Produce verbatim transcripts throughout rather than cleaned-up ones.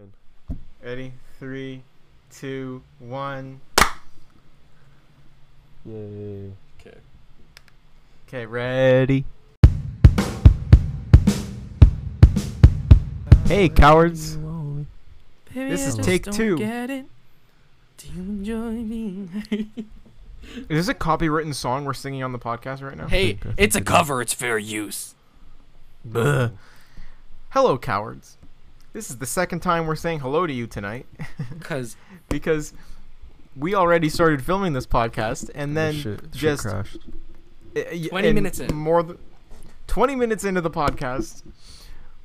Good. Ready? Three, two, one. Yay. Okay. Okay, ready. Hey, cowards. Baby, this is take two. Do you enjoy me? Is this a copywritten song we're singing on the podcast right now? Hey, it's a cover. It's fair use. Bleh. Hello, cowards. This is the second time we're saying hello to you tonight. Because because we already started filming this podcast, and then shit, just crashed. Uh, twenty minutes in. More than twenty minutes into the podcast,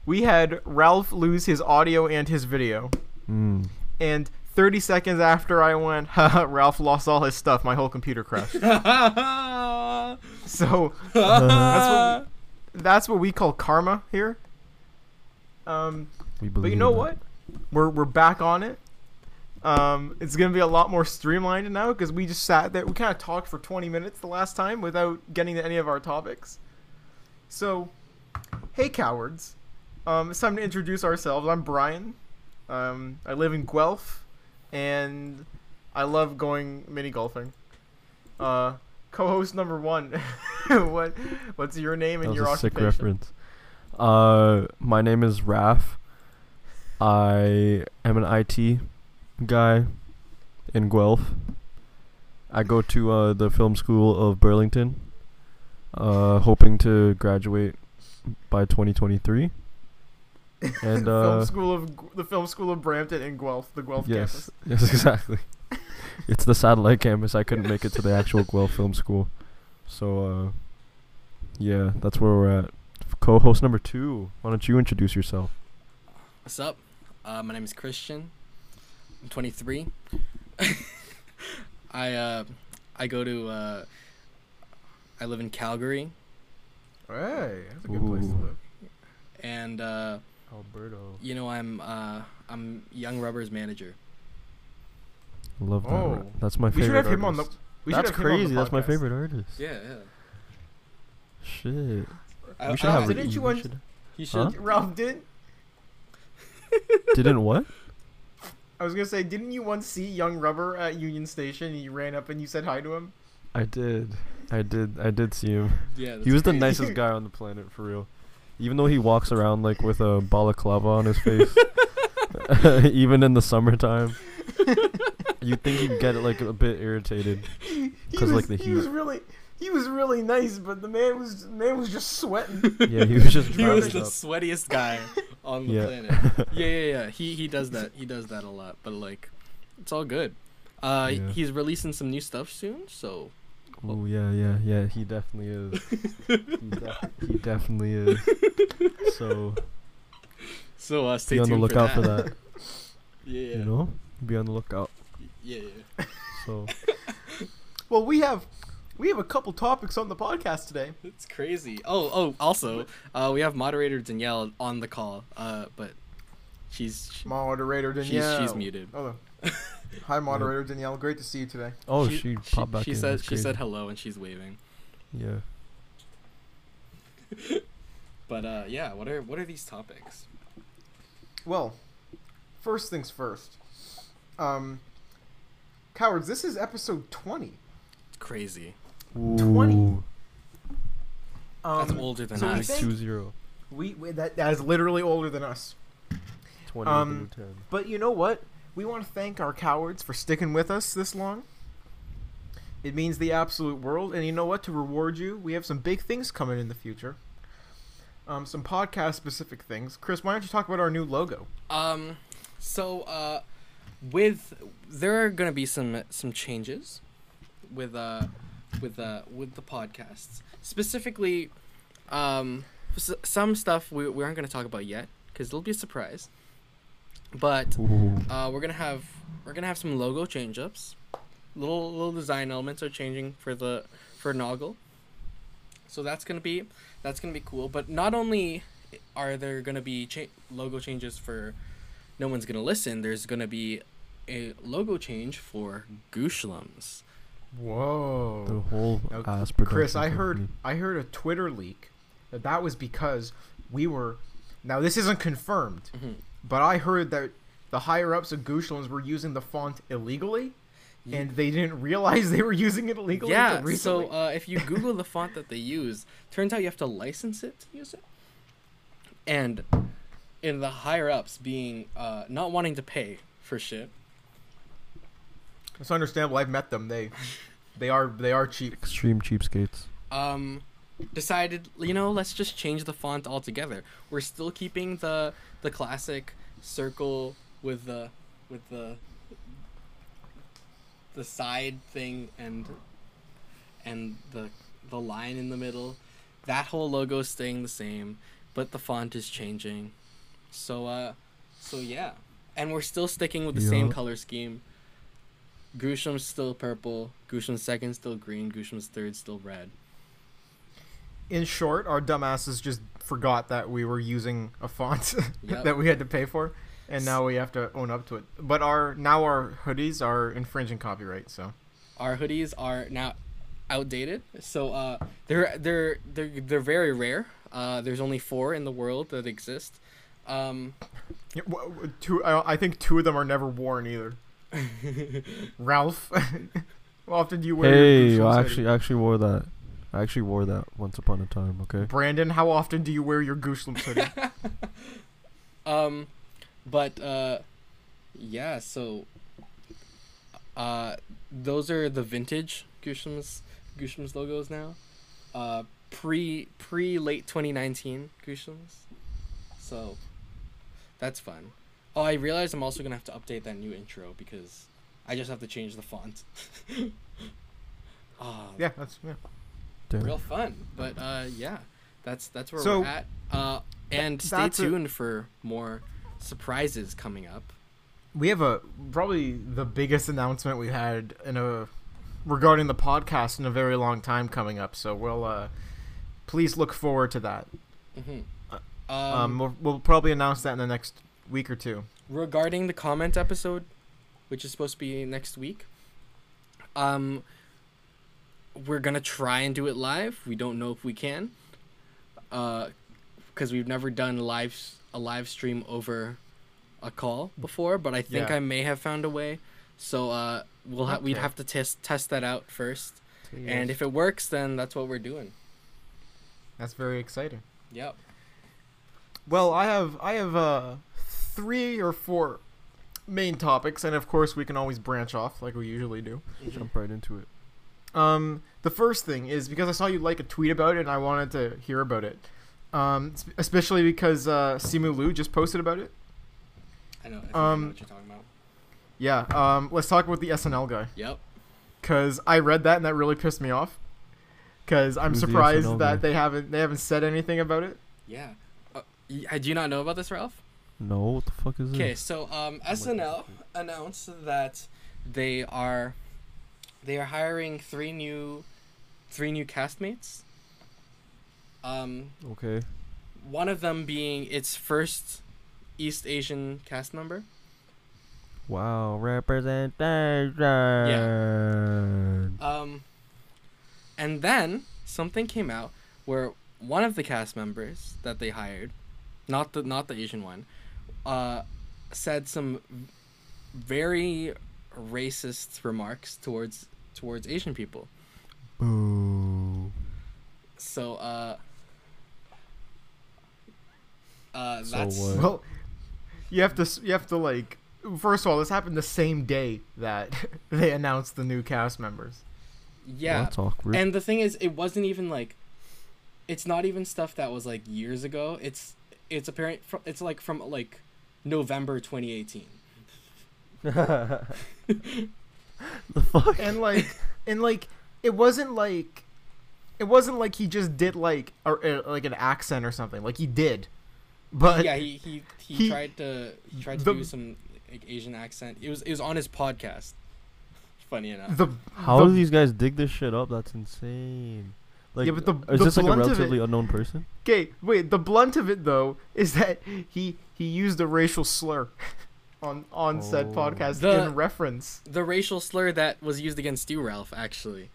we had Ralph lose his audio and his video. Mm. And thirty seconds after I went, haha, Ralph lost all his stuff. My whole computer crashed. So that's, what we, that's what we call karma here. Um, we but you know that. What? We're we're back on it. Um, it's gonna be a lot more streamlined now because we just sat there. We kind of talked for twenty minutes the last time without getting to any of our topics. So, hey cowards, um, it's time to introduce ourselves. I'm Brian. Um, I live in Guelph. And I love going mini golfing. Uh, co-host number one, what what's your name and your occupation? That was a sick reference. Uh, my name is Raf. I am an I T guy in Guelph. I go to uh, the film school of Burlington, uh, hoping to graduate by twenty twenty-three. And, uh, film school of, the film school of Brampton in Guelph, the Guelph yes, campus. Yes, exactly. It's the satellite campus. I couldn't make it to the actual Guelph Film School. So, uh, yeah, that's where we're at. Co-host number two, why don't you introduce yourself? What's up? Uh, my name is Christian. I'm twenty-three. I, uh, I go to, uh, I live in Calgary. Hey, that's a good Ooh. place to live. And, uh... Alberto. You know, I'm uh, I'm Young Rubber's manager. Love that. Oh. That's my favorite. We should have artist. him on the. We That's have crazy. Him on the That's my favorite artist. Yeah, yeah. Shit. I, we should I, have. Didn't you? Want, should, you should. Huh? Ralph did. Didn't what? I was gonna say, didn't you once see Young Rubber at Union Station and you ran up and you said hi to him? I did. I did. I did see him. Yeah. He was crazy. The nicest guy on the planet, for real. Even though he walks around like with a balaclava on his face, even in the summertime, you'd think he'd get like a bit irritated because like the heat. He was really, he was really nice, but the man was the man was just sweating. Yeah, he was just. He was the up. sweatiest guy on the yeah. planet. Yeah, yeah, yeah. He he does that. He does that a lot. But like, it's all good. Uh, yeah. He's releasing some new stuff soon, so. Oh yeah, yeah, yeah. He definitely is. he, def- he definitely is. So, so uh, stay be on the lookout for that. For that. Yeah. You know, be on the lookout. Yeah. yeah. So, well, we have we have a couple topics on the podcast today. It's crazy. Oh, oh. Also, uh, we have moderator Danielle on the call, uh, but she's she, moderator Danielle. She's, she's muted. Oh. Hi, moderator yeah. Danielle. Great to see you today. Oh, she, she popped back she in. Said, she crazy. said hello, and she's waving. Yeah. But uh, yeah, what are what are these topics? Well, first things first. Um, cowards, this is episode twenty. It's crazy. Ooh. Twenty. Um, That's older than so us. We two zero. We, we that that is literally older than us. Twenty um, ten. But you know what? We want to thank our cowards for sticking with us this long. It means the absolute world. And you know what? To reward you, we have some big things coming in the future. Um, some podcast-specific things. Chris, why don't you talk about our new logo? Um, so, uh, with... There are going to be some some changes with, uh, with, uh, with the podcasts. Specifically, um, some stuff we, we aren't going to talk about yet, because it'll be a surprise. But uh, we're gonna have we're gonna have some logo change ups. Little little design elements are changing for the for Noggle. So that's gonna be that's gonna be cool. But not only are there gonna be cha- logo changes for No One's Gonna Listen, there's gonna be a logo change for Gooshlums. Whoa! The whole ass production. Chris, I heard I heard a Twitter leak that that was because we were. Now this isn't confirmed. Mm-hmm. But I heard that the higher-ups of Gooshlums were using the font illegally, yeah. and they didn't realize they were using it illegally. Yeah, so uh, if you Google the font that they use, turns out you have to license it to use it. And in the higher-ups being uh, not wanting to pay for shit. It's understandable. I've met them. They, they are they are cheap. Extreme cheapskates. Um, decided, you know, let's just change the font altogether. We're still keeping the the classic circle with the with the the side thing and and the the line in the middle. That whole logo's staying the same, but the font is changing. So uh, so yeah, and we're still sticking with the yeah. same color scheme. Gooshlum's still purple, Gooshlum's second still green, Gooshlum's third still red. In short, our dumbasses just forgot that we were using a font yep. that we had to pay for, and now we have to own up to it. But our now our hoodies are infringing copyright, so our hoodies are now outdated. So uh, they're they're they're they're very rare. Uh, there's only four in the world that exist. Um, yeah, well, two, I, I think two of them are never worn either. Ralph, how often do you wear? Hey, I actually hoodie? actually wore that. I actually wore that once upon a time. Okay. Brandon, how often do you wear your Gooshlam hoodie? um, but uh, yeah. So, uh, those are the vintage Gooshlam's Gooshlam's logos now. Uh, pre pre late twenty nineteen Gooshlam's. So, that's fun. Oh, I realized I'm also going to have to update that new intro because I just have to change the font. oh, yeah, that's yeah. real fun. But uh, yeah, that's that's where so, we're at. Uh, and stay tuned a, for more surprises coming up. We have a probably the biggest announcement we had in a regarding the podcast in a very long time coming up. So we'll uh, please look forward to that. Mm-hmm. Um, um, we'll, we'll probably announce that in the next week or two. Regarding the comment episode, which is supposed to be next week, um, we're gonna try and do it live. We don't know if we can, uh, because we've never done live a live stream over a call before. But I think yeah. I may have found a way. So uh, we'll ha- okay. we'd have to test test that out first, yes. and if it works, then that's what we're doing. That's very exciting. Yep. Well, I have I have uh, three or four main topics, and of course we can always branch off like we usually do. Jump right into it. Um, the first thing is because I saw you like a tweet about it, and I wanted to hear about it. Um, especially because uh, Simu Liu just posted about it. I know. I think um, I know what you're talking about. Yeah. Um, let's talk about the S N L guy. Yep. Because I read that and that really pissed me off. Because I'm Who's surprised the that guy? they haven't they haven't said anything about it. Yeah. Do you not know about this, Ralph? No, what the fuck is this? Okay, so um, S N L announced that they are they are hiring three new three new castmates. Um, okay. One of them being its first East Asian cast member. Wow, representation. Yeah. Um, and then something came out where one of the cast members that they hired, Not the not the Asian one, uh, said some very racist remarks towards towards Asian people. Boo. So uh, uh, that's so well. You have to you have to like first of all, this happened the same day that they announced the new cast members. Yeah, well, that's awkward. And the thing is, it wasn't even like, it's not even stuff that was like years ago. It's It's apparent. From, it's like from like November twenty eighteen. The fuck. And like, and like, it wasn't like, it wasn't like he just did like, or, or like an accent or something. Like he did, but yeah, he he, he, he tried to he tried to the, do some like Asian accent. It was it was on his podcast. Funny enough. The, How the, do these guys dig this shit up? That's insane. Like, yeah, but the, is the this like a relatively unknown person? Okay, wait. The blunt of it though is that he he used a racial slur on on oh. said podcast the, in reference. The racial slur that was used against you, Ralph, actually.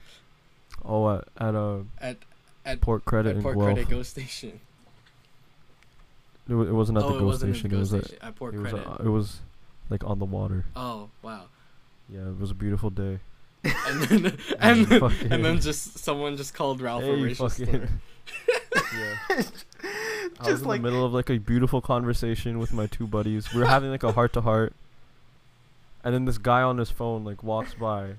Oh, at at a at at Port Credit at Port in Guelph. Credit Go Station. It, it wasn't at oh, the Go Station. It wasn't at Port Credit. It was like on the water. Oh wow. Yeah, it was a beautiful day. And then and, and, then, and then just someone just called Ralph hey, a racist slur. Yeah. I just was in like, the middle of like a beautiful conversation with my two buddies. We were having like a heart to heart. And then this guy on his phone like walks by.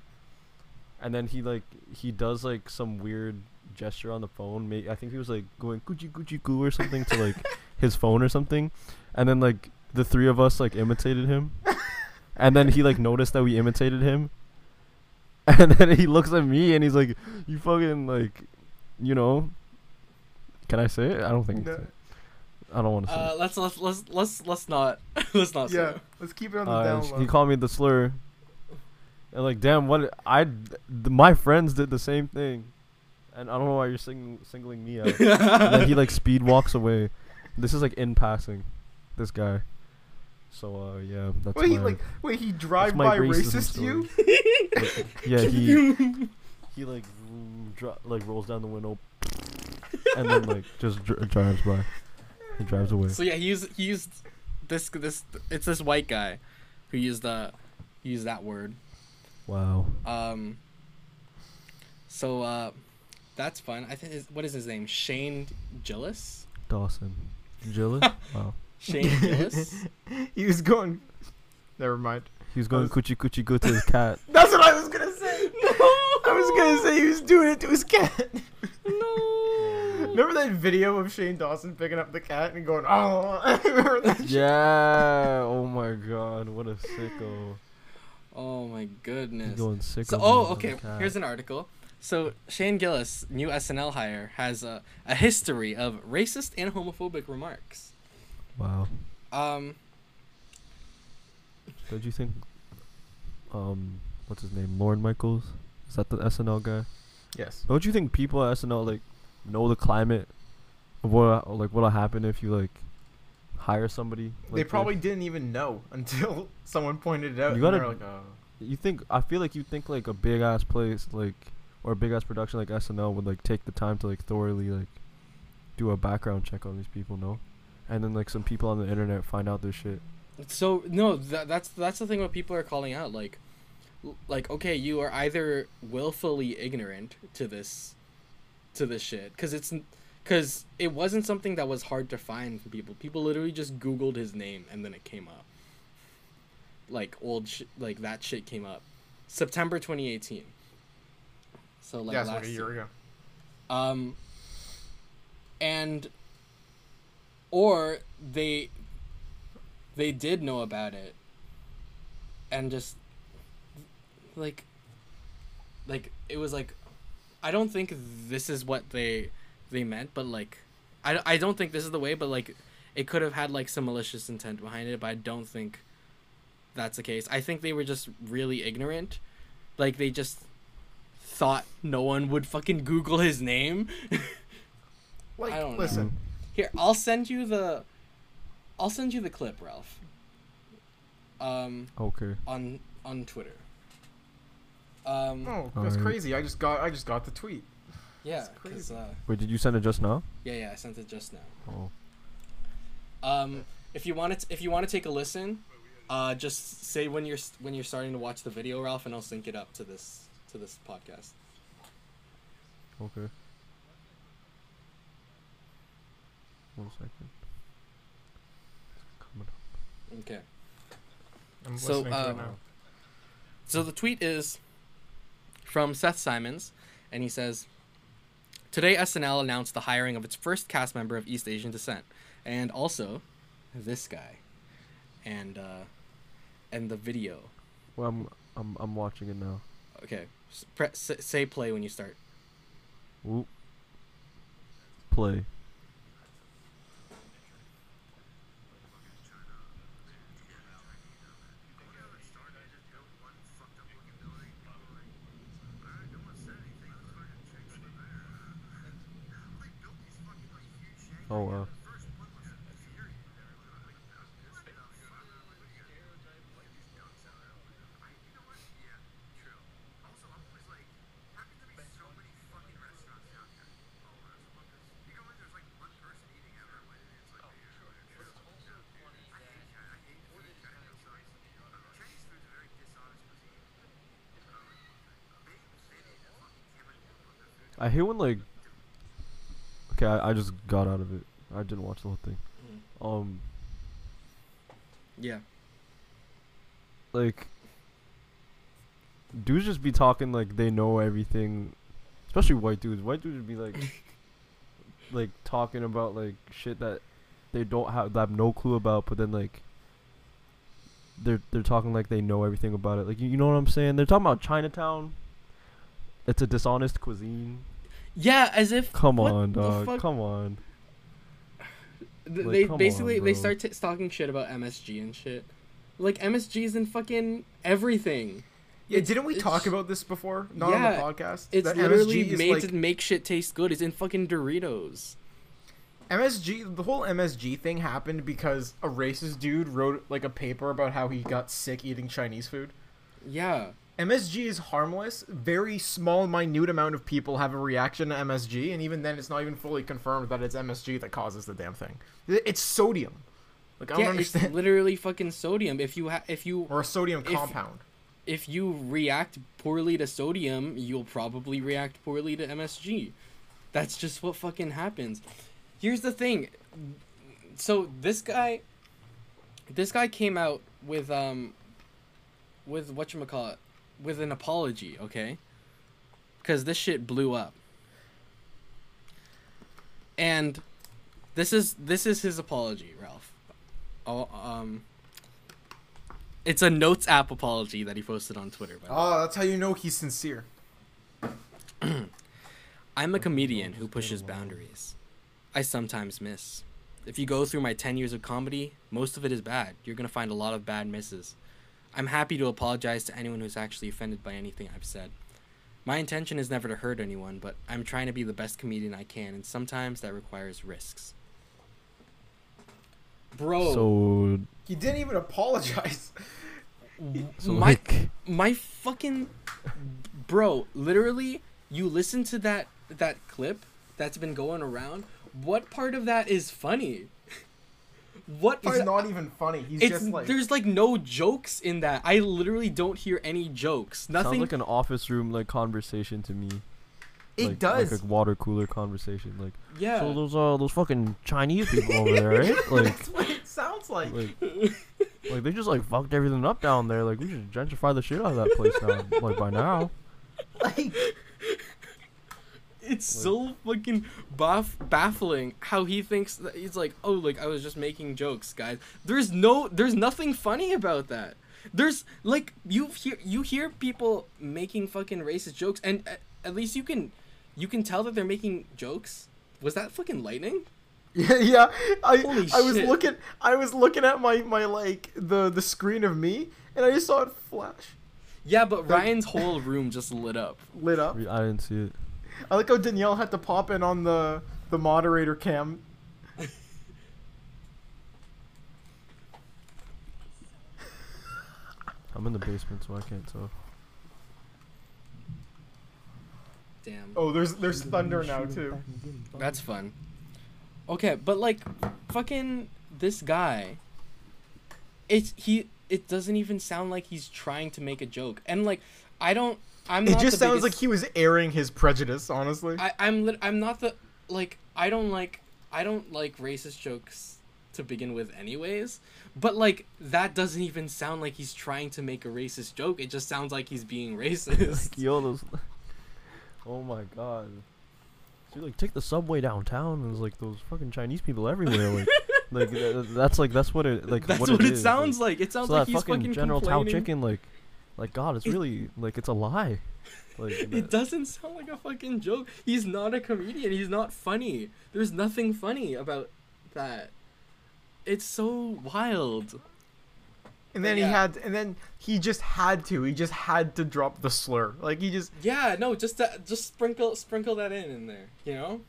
And then he like he does like some weird gesture on the phone. I think he was like going coochie coochie coo or something to like his phone or something. And then like the three of us like imitated him. And then he like noticed that we imitated him. And then he looks at me and he's like, you fucking like, you know, can I say it? I don't think no. it's it. I don't want to say uh, it. Let's let's let's let's let's not let's not. Yeah, say it. Let's keep it on the uh, down low. He called me the slur. And like, damn, what I th- my friends did the same thing, and I don't know why you're sing- singling me out. And then he like speed walks away. This is like in passing, this guy. So uh yeah, that's wait, my, he like wait he drive by racist you? Like, yeah, he he like dro- like rolls down the window and then like just dr- drives by. He drives away. So yeah, he used he used this this it's this white guy who used the used that word. Wow. Um. So uh, that's fun. I think what is his name? Shane Gillis. Dawson. Gillis. Wow. Shane Gillis. He was going. Never mind. He was going was... coochie coochie go to his cat. That's what I was gonna say. No. I was gonna say he was doing it to his cat. No. Remember that video of Shane Dawson picking up the cat and going, oh. I remember that yeah. Oh my God. What a sicko. Oh my goodness. Going sick so, oh, okay. Here's an article. So Shane Gillis, new S N L hire, has a, a history of racist and homophobic remarks. Wow. Um. Don't you think? Um, what's his name? Lorne Michaels. Is that the S N L guy? Yes. Don't you think people at S N L like know the climate of what like what'll happen if you like. Hire somebody. Like they probably this. didn't even know until someone pointed it out. You gotta. And like, oh. You think? I feel like you think like a big ass place like or a big ass production like S N L would like take the time to like thoroughly like do a background check on these people, no? And then like some people on the internet find out their shit. So no, th- that's that's the thing what people are calling out. Like, like okay, you are either willfully ignorant to this, to this shit, because it's. N- Because it wasn't something that was hard to find for people. People literally just Googled his name and then it came up. Like, old sh- like that shit came up. September twenty eighteen So, like, yeah, last like a year, year ago. Um, and, or they, they did know about it. And just, like, like, it was like, I don't think this is what they... they meant, but like I, I don't think this is the way, but like it could have had like some malicious intent behind it, but I don't think that's the case. I think they were just really ignorant, like they just thought no one would fucking Google his name. Like I don't listen know. Here, I'll send you the I'll send you the clip, Ralph. Um okay on on Twitter. Um oh that's right. Crazy. I just got I just got the tweet. Yeah, because... Uh, wait, did you send it just now? Yeah, yeah, I sent it just now. Oh. Um, if you want to, if you want to take a listen, uh, just say when you're when you're starting to watch the video, Ralph, and I'll sync it up to this to this podcast. Okay. One second. It's coming up. Okay. I'm so, listening um, now. So the tweet is from Seth Simons, and he says. Today, S N L announced the hiring of its first cast member of East Asian descent, and also this guy, and uh, and the video. Well, I'm I'm I'm watching it now. Okay, Pre- say play when you start. Whoop. Play. Oh, wow. I hate when, like, okay, I, I just got out of it. I didn't watch the whole thing. Um. Yeah. Like, dudes just be talking like they know everything, especially white dudes. White dudes would be like, like talking about like shit that they don't have, that have no clue about, but then like they're they're talking like they know everything about it. Like, you, you know what I'm saying? They're talking about Chinatown. It's a dishonest cuisine. Yeah, as if. Come on, dog. Come on. Th- like, they basically on, they start t- talking shit about M S G and shit. Like, M S G's in fucking everything. Yeah, didn't we it's, talk about this before? Not yeah, on the podcast. It's that literally M S G made like, to make shit taste good. It's in fucking Doritos. M S G, the whole M S G thing happened because a racist dude wrote like a paper about how he got sick eating Chinese food. Yeah. M S G is harmless. Very small, minute amount of people have a reaction to M S G, and even then, it's not even fully confirmed that it's M S G that causes the damn thing. It's sodium. Like, I yeah, don't understand. It's literally fucking sodium. If you ha- if you or a sodium if, compound. If you react poorly to sodium, you'll probably react poorly to M S G. That's just what fucking happens. Here's the thing. So this guy, this guy came out with um, with whatchamacallit. With an apology, okay? Because this shit blew up. And this is this is his apology, Ralph. Oh, um, it's a Notes app apology that he posted on Twitter. By oh, way. That's how you know he's sincere. I'm a comedian who pushes boundaries. I sometimes miss. If you go through my ten years of comedy, most of it is bad. You're going to find a lot of bad misses. I'm happy to apologize to anyone who's actually offended by anything I've said. My intention is never to hurt anyone, but I'm trying to be the best comedian I can, and sometimes that requires risks. Bro. So... He didn't even apologize. So my, like... my fucking... Bro, literally, you listen to that, that clip that's been going around. What part of that is funny? What part? It's not even funny. He's it's, just like there's like no jokes in that. I literally don't hear any jokes. Nothing. Sounds like an office room like conversation to me. It like, does. Like a water cooler conversation. Like yeah. So those uh those fucking Chinese people over there, right? Like, that's what it sounds like. Like, like they just like fucked everything up down there. Like, we should gentrify the shit out of that place now. Like, by now. Like. It's so fucking baff- baffling how he thinks that he's like, oh, like, I was just making jokes, guys. There's no, there's nothing funny about that. There's, like, you hear, you hear people making fucking racist jokes, and at, at least you can, you can tell that they're making jokes. Was that fucking lightning? Yeah, yeah. I, Holy I was shit. looking, I was looking at my, my, like, the, the screen of me, and I just saw it flash. Yeah, but like, Ryan's whole room just lit up. Lit up? I didn't see it. I like how Danielle had to pop in on the, the moderator cam. I'm in the basement, so I can't tell. Damn. Oh, there's there's thunder now, too. That's fun. Okay, but, like, fucking this guy, it's, he, it doesn't even sound like he's trying to make a joke. And, like, I don't... I'm it just sounds biggest... like he was airing his prejudice, honestly. I, I'm li- I'm not the like I don't like I don't like racist jokes to begin with, anyways. But like that doesn't even sound like he's trying to make a racist joke. It just sounds like he's being racist. Like, yo, those... Oh my god! So you like take the subway downtown, and there's like those fucking Chinese people everywhere. Like, like uh, that's like that's what it like. That's what, what it, it sounds like. Like. It sounds so like that he's fucking, fucking General Tao Chicken like. Like, God, it's really, it, like, it's a lie. Like, it that. doesn't sound like a fucking joke. He's not a comedian. He's not funny. There's nothing funny about that. It's so wild. And then yeah. he had, and then he just had to, he just had to drop the slur. Like, he just... Yeah, no, just that, just sprinkle, sprinkle that in in there, you know?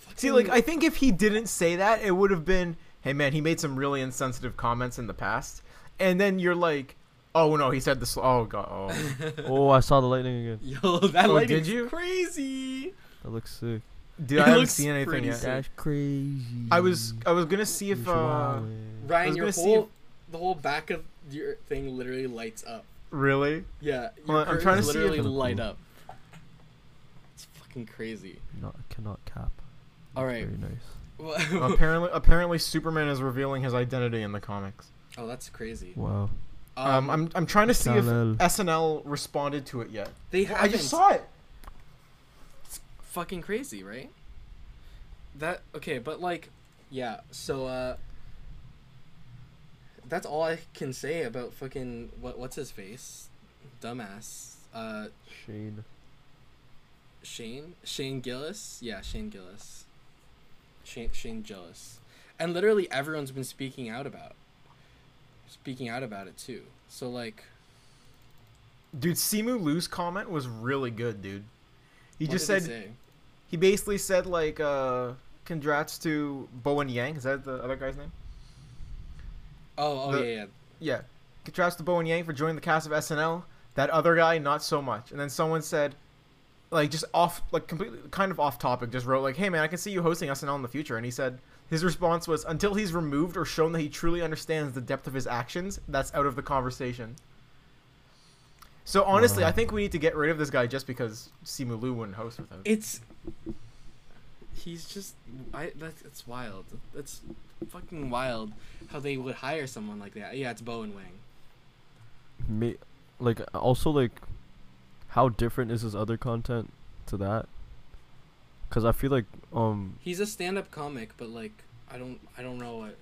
Fucking... See, like, I think if he didn't say that, it would have been, hey, man, he made some really insensitive comments in the past. And then you're like... Oh no, he said the sl- oh god. Oh. oh, I saw the lightning again. Yo, that oh, lightning's did you? crazy. That looks sick. Dude, it I haven't seen anything yet. Sick. That's crazy. I was I was going to see if uh Ryan your whole if... the whole back of your thing literally lights up. Really? Yeah. Your well, I'm trying to literally see if... light up. fucking crazy. Not cannot cap. That's all right. Very nice. Well, apparently, apparently, Superman is revealing his identity in the comics. Oh, that's crazy. Wow. Um, um I'm I'm trying to see S N L. If S N L responded to it yet. They well, I just saw it. It's fucking crazy, right? That okay, but like, yeah. So uh, that's all I can say about fucking what what's his face, dumbass. Uh, Shane. Shane? Shane Gillis? Yeah, Shane Gillis. Shane Shane Gillis. And literally everyone's been speaking out about speaking out about it too. So like dude, Simu Liu's comment was really good, dude. He just said he, say? he basically said like uh congrats to Bowen Yang, is that the other guy's name? Oh, oh the, yeah, yeah. Yeah. Congrats to Bowen Yang for joining the cast of S N L. That other guy not so much. And then someone said like just off, like completely kind of off topic, just wrote like, hey man, I can see you hosting S N L in the future. And he said, his response was, until he's removed or shown that he truly understands the depth of his actions, that's out of the conversation. So honestly, I think we need to get rid of this guy just because Simu Liu wouldn't host without him. It's, he's just, I, that's, it's wild. It's fucking wild how they would hire someone like that. Yeah, it's Bowen Yang. Me, like, also like, how different is his other content to that? Because I feel like um he's a stand-up comic, but like I don't I don't know what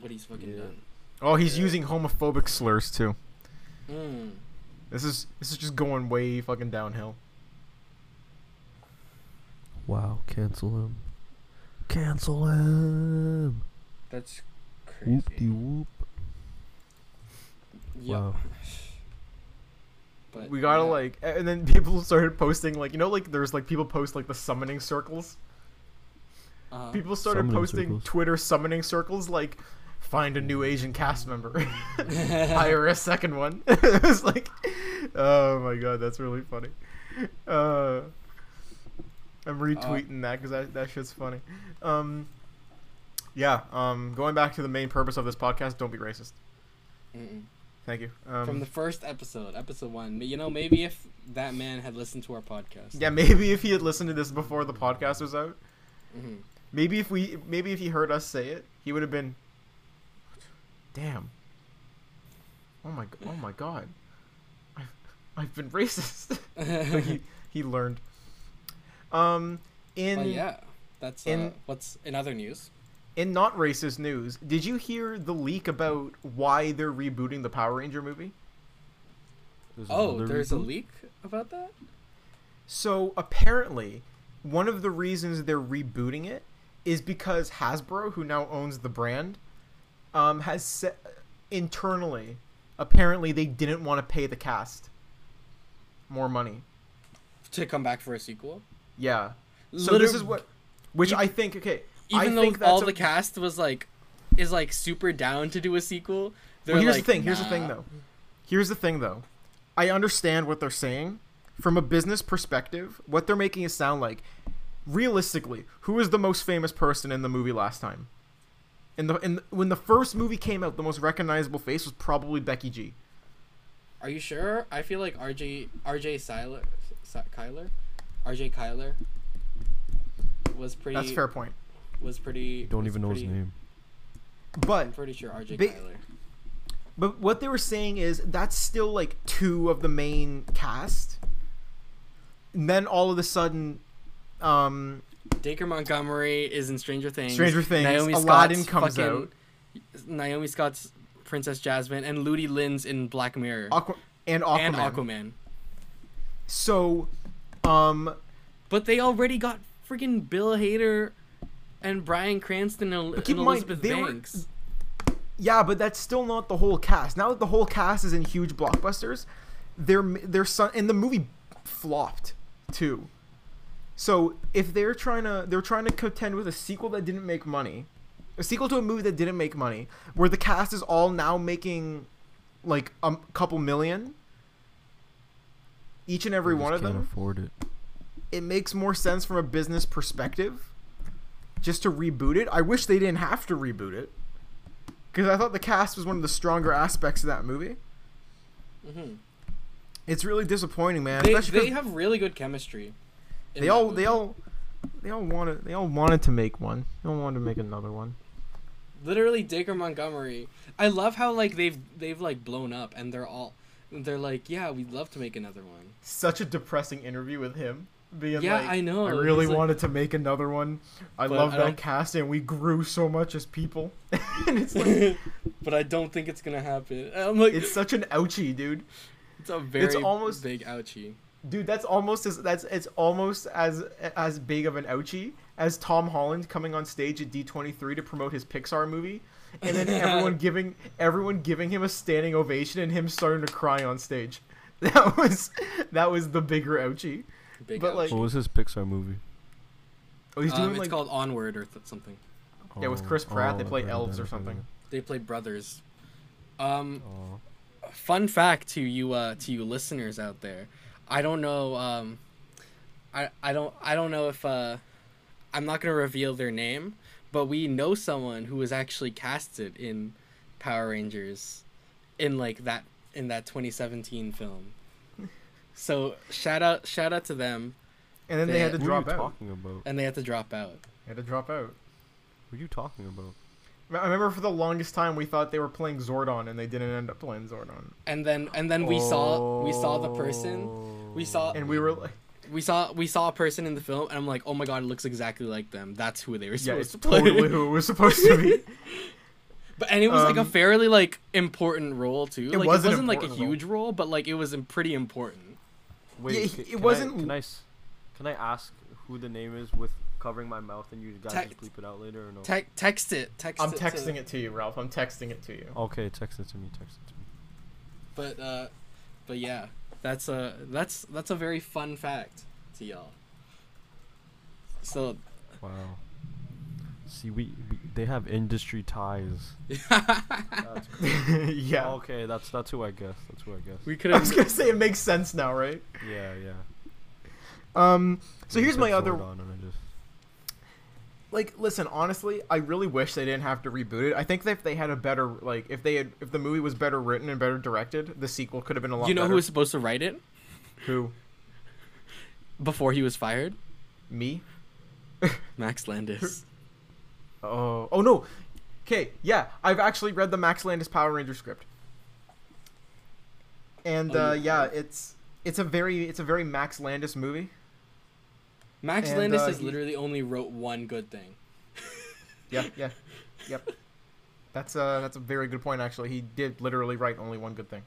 what he's fucking yeah. done. Oh, he's yeah. using homophobic slurs too. Mm. This is this is just going way fucking downhill. Wow, cancel him. Cancel him. That's crazy. Whoopie whoop. Yep. Wow. But, we gotta yeah. like, and then people started posting like, you know, like there's like people post like the summoning circles. Uh, people started summoning posting circles. Twitter summoning circles like, find a new Asian cast member, hire a second one. It was like, oh my god, that's really funny. Uh, I'm retweeting uh, that because that that shit's funny. Um, yeah. Um, going back to the main purpose of this podcast, don't be racist. Mm-mm. Thank you. Um, From the first episode, episode one. You know, maybe if that man had listened to our podcast. Yeah, maybe if he had listened to this before the podcast was out. Mm-hmm. Maybe if we, maybe if he heard us say it, he would have been. Damn. Oh my, oh my God. I've, I've been racist. Like he, he learned. Um, in well, yeah, that's in, uh, what's in other news. In not racist news, did you hear the leak about why they're rebooting the Power Ranger movie? There's oh, there's reboot? a leak about that? So apparently, one of the reasons they're rebooting it is because Hasbro, who now owns the brand, um, has set internally, apparently they didn't want to pay the cast more money. To come back for a sequel? Yeah. So Liter- this is what... Which you- I think... Okay. Even I though all a... the cast was like, is like super down to do a sequel. Well, here's like, the thing. Here's nah. the thing though. Here's the thing though. I understand what they're saying from a business perspective. What they're making it sound like, realistically, who is the most famous person in the movie last time? In the in the, when the first movie came out, the most recognizable face was probably Becky G. Are you sure? I feel like R J R J Seiler, Seiler, R J Kyler, was pretty. That's a fair point. Was pretty. Don't was even pretty, know his name. But I'm pretty sure R J ba- Kyler. But what they were saying is that's still like two of the main cast. And then all of a sudden, um, Dacre Montgomery is in Stranger Things. Stranger Things. Naomi Aladdin Scott's comes fucking, out. Naomi Scott's Princess Jasmine and Ludi Lin's in Black Mirror. Aqu- and Aquaman. And Aquaman. So, um, but they already got freaking Bill Hader. And Bryan Cranston and, and Elizabeth mind, Banks. Were, yeah, but that's still not the whole cast. Now that the whole cast is in huge blockbusters, their their son and the movie flopped too. So if they're trying to they're trying to contend with a sequel that didn't make money, a sequel to a movie that didn't make money, where the cast is all now making like a couple million, each and every one of them. Can't afford it. It makes more sense from a business perspective. Just to reboot it. I wish they didn't have to reboot it. Because I thought the cast was one of the stronger aspects of that movie. Mm-hmm. It's really disappointing, man. They, they have really good chemistry. They all, they all, they all wanted, they all wanted to make one. They all wanted to make another one. Literally, Dacre Montgomery. I love how like they've they've like blown up, and they're all, they're like, yeah, we'd love to make another one. Such a depressing interview with him. Being yeah, like, I know. I really like, wanted to make another one. I love that I cast, and we grew so much as people. And it's like, but I don't think it's gonna happen. I'm like, it's such an ouchie, dude. It's a very it's almost, big ouchie. Dude, that's almost as that's it's almost as as big of an ouchie as Tom Holland coming on stage at D twenty-three to promote his Pixar movie, and then everyone giving everyone giving him a standing ovation and him starting to cry on stage. That was that was the bigger ouchie. Big but like, what was his Pixar movie? Oh, he's doing um, it's like, called Onward or th- something. Oh, yeah, with Chris Pratt, oh, they play right, elves or something. Right. They play brothers. Um, oh. Fun fact to you, uh, to you listeners out there, I don't know. Um, I I don't I don't know if uh, I'm not gonna reveal their name, but we know someone who was actually casted in Power Rangers, in like that in that twenty seventeen film. So shout out, shout out to them. And then they, they had to drop out. What are you talking about? And they had to drop out. They had to drop out. What are you talking about? I remember for the longest time we thought they were playing Zordon, and they didn't end up playing Zordon. And then, and then we oh. saw, we saw the person, we saw, and we were like, we saw, we saw a person in the film, and I'm like, oh my god, it looks exactly like them. That's who they were supposed yeah, it's to play. Totally who it was supposed to be. But and it was um, like a fairly like important role too. It like was it wasn't like a huge role, but like it was pretty important. Wait, yeah, it can wasn't. I, can I can I ask who the name is with covering my mouth and you guys text, just bleep it out later or no? Te- text it. Text. I'm it texting to... it to you, Ralph. I'm texting it to you. Okay, text it to me. Text it to me. But uh, but yeah, that's a that's that's a very fun fact to y'all. So. Wow. See, we, we they have industry ties. That's yeah. Oh, okay, that's that's who I guess. That's who I guess. We could. I was gonna say it makes sense now, right? Yeah, yeah. Um. So here's my other. On and I just... Like, listen, honestly, I really wish they didn't have to reboot it. I think that if they had a better, like, if they had, if the movie was better written and better directed, the sequel could have been a lot. You know better. Who was supposed to write it? Who? Before he was fired. Me. Max Landis. Oh, oh no. Okay, yeah, I've actually read the Max Landis Power Ranger script. And oh, uh, yeah, it's it's a very it's a very Max Landis movie. Max and, Landis uh, has he... literally only wrote one good thing. Yeah, yeah. Yep. That's uh that's a very good point actually. He did literally write only one good thing.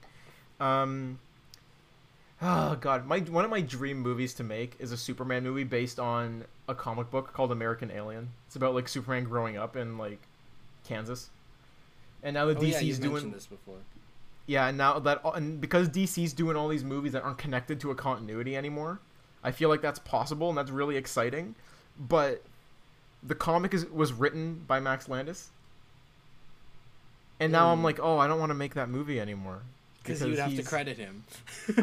Um Oh god, my one of my dream movies to make is a Superman movie based on a comic book called American Alien. It's about like Superman growing up in like Kansas, and now that oh, D C's yeah, you've doing mentioned this before. Yeah, and now that and because D C's doing all these movies that aren't connected to a continuity anymore, I feel like that's possible and that's really exciting. But the comic is was written by Max Landis, and now mm. I'm like, oh, I don't want to make that movie anymore. Because you would have to credit him.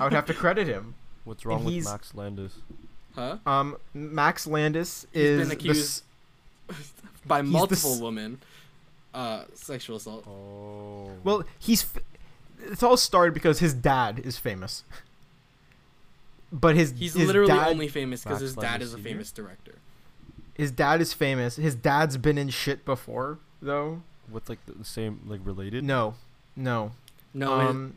I would have to credit him. What's wrong with Max Landis? Huh? Um, Max Landis is he's been accused the, by multiple the, women, uh, sexual assault. Oh. Well, he's. It's all started because his dad is famous. But his he's his literally dad, only famous because his dad Landis is a famous Senior? Director. His dad is famous. His dad's been in shit before, though. With like the same like related. No, no, no. Um,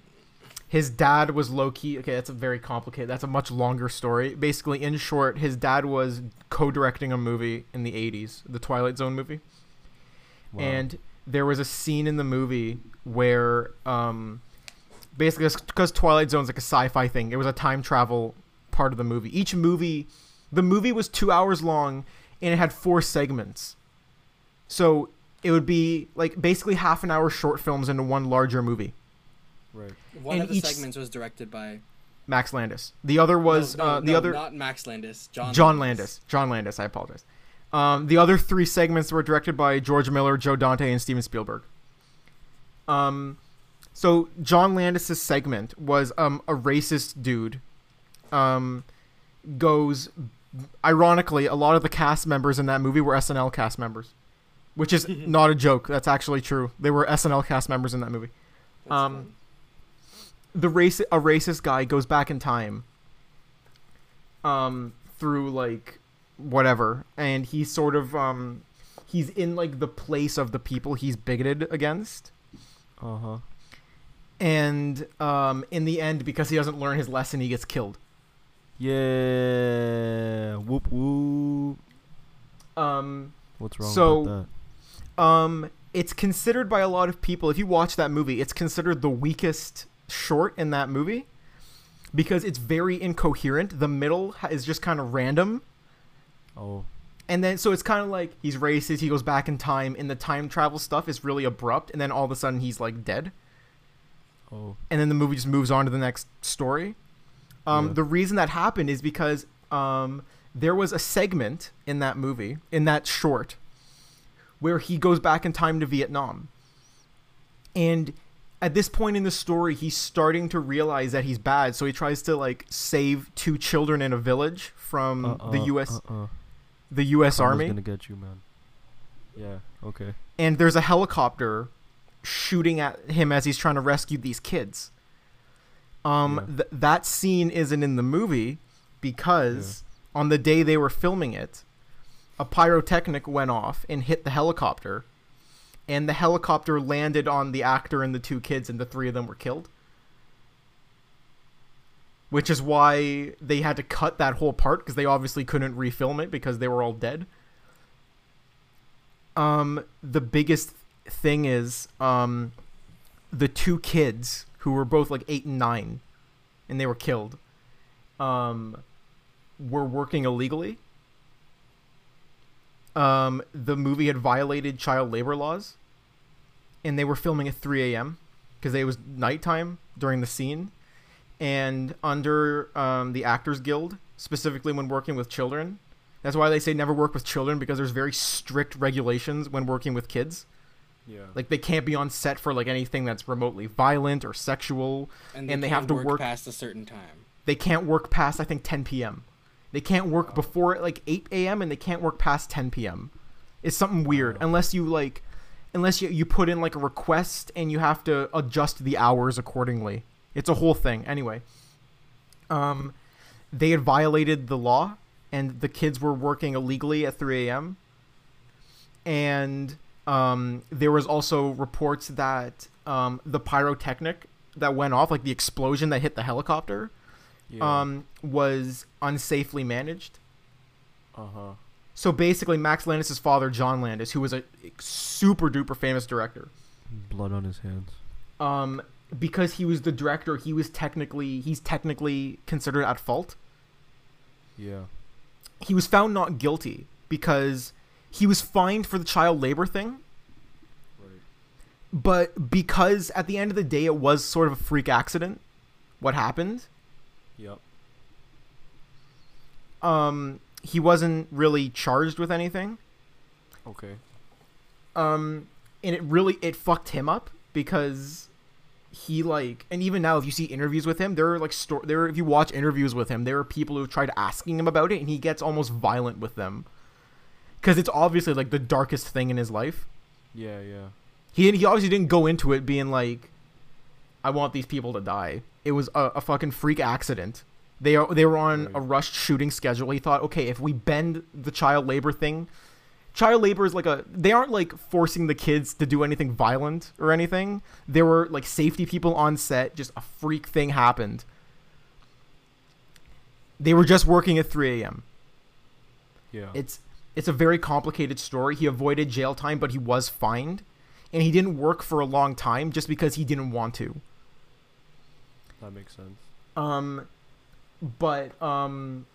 His dad was low-key... Okay, that's a very complicated... That's a much longer story. Basically, in short, his dad was co-directing a movie in the eighties, the Twilight Zone movie. Wow. And there was a scene in the movie where... Um, basically, because Twilight Zone's like a sci-fi thing, it was a time travel part of the movie. Each movie... The movie was two hours long, and it had four segments. So it would be like basically half an hour short films into one larger movie. Right. One and of the segments was directed by Max Landis. The other was no, no, uh, the no, other not Max Landis, John. John Landis. Landis. John Landis. I apologize. Um, the other three segments were directed by George Miller, Joe Dante, and Steven Spielberg. Um, so John Landis' segment was um a racist dude, um, goes. Ironically, a lot of the cast members in that movie were S N L cast members, which is not a joke. That's actually true. They were S N L cast members in that movie. That's um. Funny. the race a racist guy goes back in time um through like whatever, and he sort of um he's in like the place of the people he's bigoted against. Uh-huh. And um in the end, because he doesn't learn his lesson, he gets killed. Yeah. Whoop whoop. Um what's wrong so, about that? Um it's considered by a lot of people, if you watch that movie, it's considered the weakest short in that movie because it's very incoherent. The middle is just kind of random. Oh. And then so it's kind of like he's racist, he goes back in time, and the time travel stuff is really abrupt, and then all of a sudden he's like dead. Oh. And then the movie just moves on to the next story. Um, yeah. The reason that happened is because um, there was a segment in that movie, in that short, where he goes back in time to Vietnam. And at this point in the story, he's starting to realize that he's bad, so he tries to like save two children in a village from uh-uh, the U S Uh-uh. the U S Army. I'm gonna get you, man. Yeah. Okay. And there's a helicopter shooting at him as he's trying to rescue these kids. Um, yeah. th- that scene isn't in the movie because yeah. on the day they were filming it, a pyrotechnic went off and hit the helicopter, and the helicopter landed on the actor and the two kids, and the three of them were killed. Which is why they had to cut that whole part, because they obviously couldn't refilm it because they were all dead. Um, the biggest thing is um, the two kids who were both like eight and nine, and they were killed, um, were working illegally. Um, the movie had violated child labor laws, and they were filming at three a.m. because it was nighttime during the scene. And under um, the Actors Guild, specifically when working with children, that's why they say never work with children, because there's very strict regulations when working with kids. Yeah. Like they can't be on set for like anything that's remotely violent or sexual, and they, and they have to work, work past a certain time. They can't work past I think ten p.m. They can't work oh. before like eight a.m. and they can't work past ten p.m. It's something weird, oh. unless you like, unless you you put in like a request and you have to adjust the hours accordingly. It's a whole thing. Anyway, um, they had violated the law, and the kids were working illegally at three a.m. And um, there was also reports that um, the pyrotechnic that went off, like the explosion that hit the helicopter, yeah. um, was unsafely managed. Uh-huh. So basically, Max Landis' father, John Landis, who was a super-duper famous director. Blood on his hands. Um... Because he was the director, he was technically he's technically considered at fault. Yeah. He was found not guilty because he was fined for the child labor thing. Right. But because at the end of the day, it was sort of a freak accident, what happened? Yep. Um, he wasn't really charged with anything. Okay. Um, and it really it fucked him up because. He like, and even now, if you see interviews with him, there are like sto- there. Are, if you watch interviews with him, there are people who have tried asking him about it, and he gets almost violent with them, because it's obviously like the darkest thing in his life. Yeah, yeah. He he obviously didn't go into it being like, I want these people to die. It was a, a fucking freak accident. They are they were on a rushed shooting schedule. He thought, okay, if we bend the child labor thing. Child labor is like a... They aren't, like, forcing the kids to do anything violent or anything. There were, like, safety people on set. Just a freak thing happened. They were just working at three a.m. Yeah. It's it's a very complicated story. He avoided jail time, but he was fined. And he didn't work for a long time just because he didn't want to. That makes sense. Um, but, um...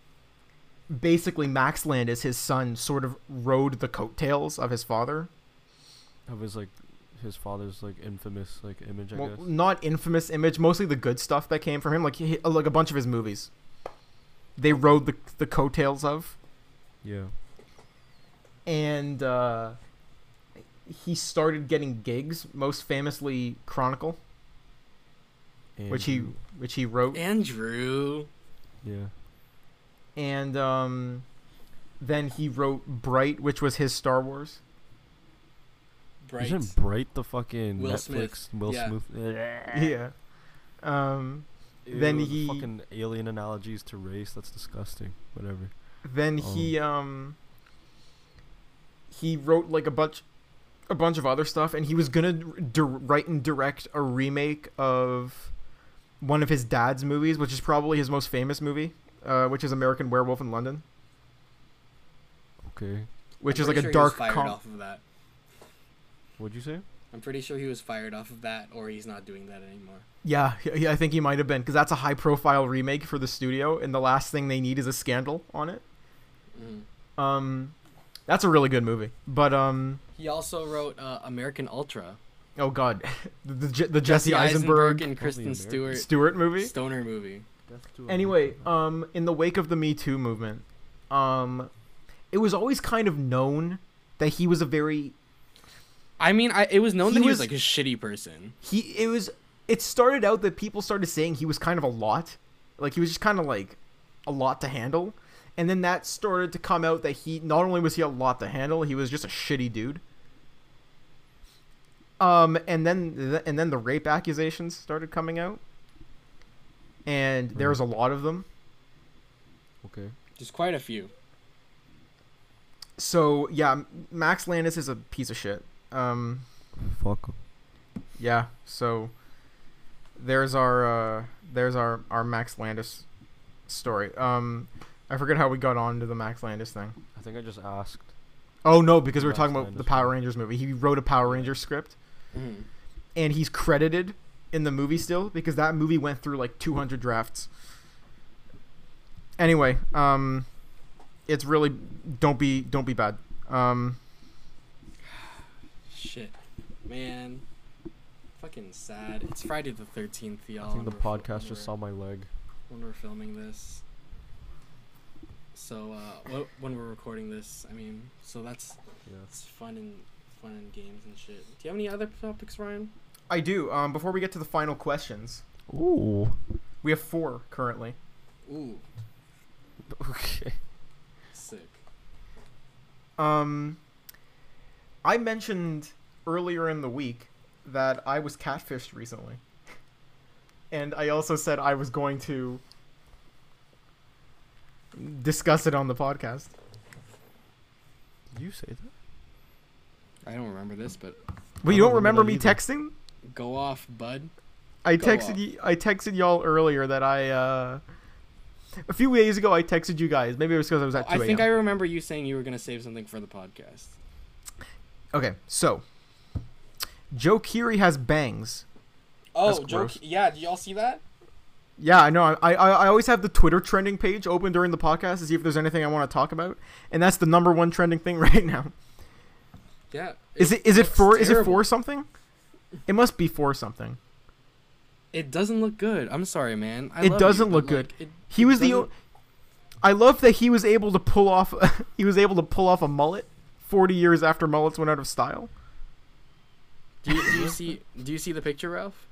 basically, Max Landis, his son, sort of rode the coattails of his father. Of his like, his father's like infamous like image, I well, guess. Not infamous image, mostly the good stuff that came from him. Like he, like a bunch of his movies, they rode the the coattails of. Yeah. And uh, he started getting gigs, most famously Chronicle, Andrew. which he which he wrote. Andrew. Yeah. And um, then he wrote Bright, which was his Star Wars. Bright. Isn't Bright the fucking Will Netflix Smith. Will yeah. Smith? Yeah. Um, Ew, then he the fucking alien analogies to race. That's disgusting. Whatever. Then um. he um. He wrote like a bunch, a bunch of other stuff, and he was gonna di- write and direct a remake of one of his dad's movies, which is probably his most famous movie, uh, which is American Werewolf in London. Okay. Which I'm is like sure a dark. He was fired com- off of that. What'd you say? I'm pretty sure he was fired off of that, or he's not doing that anymore. Yeah, yeah, I think he might have been, because that's a high-profile remake for the studio, and the last thing they need is a scandal on it. Mm. Um, that's a really good movie, but um. He also wrote uh, American Ultra. Oh God, the the, the Jesse, Jesse Eisenberg, Eisenberg and Kristen Stewart Stewart movie, stoner movie. Anyway, um, in the wake of the Me Too movement, um, it was always kind of known that he was a very. I mean, I, it was known he that he was, was like a shitty person. He it was it started out that people started saying he was kind of a lot, like he was just kind of like a lot to handle, and then that started to come out that he not only was he a lot to handle, he was just a shitty dude. Um, and then and then the rape accusations started coming out, and there was a lot of them. Okay, just quite a few. So yeah, Max Landis is a piece of shit. Um, Fuck. Yeah. So there's our uh, there's our, our Max Landis story. Um, I forget how we got on to the Max Landis thing. I think I just asked. Oh no, because we were Max talking about Landis the Power Rangers movie. He wrote a Power Rangers script, mm. and he's credited in the movie still because that movie went through like two hundred drafts. Anyway, um, it's really don't be don't be bad. Um. Shit, man, fucking sad. It's Friday the thirteenth, y'all. I think the podcast just saw my leg when we're filming this. So uh, when we're recording this, I mean, so that's yeah. It's fun and fun and games and shit. Do you have any other topics, Ryan? I do. Um, before we get to the final questions, ooh, we have four currently. Ooh. Okay. Sick. Um. I mentioned earlier in the week that I was catfished recently. And I also said I was going to discuss it on the podcast. Did you say that? I don't remember this, but... Well, you don't, don't remember, remember me either. Texting? Go off, bud. I Go texted y- I texted y'all earlier that I... Uh, a few days ago, I texted you guys. Maybe it was because I was at two a.m. I think I remember you saying you were going to save something for the podcast. Okay, so Joe Keery has bangs. Oh, Joe! Ke- yeah, do y'all see that? Yeah, I know. I, I I always have the Twitter trending page open during the podcast to see if there's anything I want to talk about, and that's the number one trending thing right now. Yeah. Is it is it for terrible. Is it for something? It must be for something. It doesn't look good. I'm sorry, man. I it love doesn't you, look good. Like, it, he was the. O- I love that he was able to pull off. he was able to pull off a mullet. Forty years after mullets went out of style. Do you, do you see? Do you see the picture, Ralph?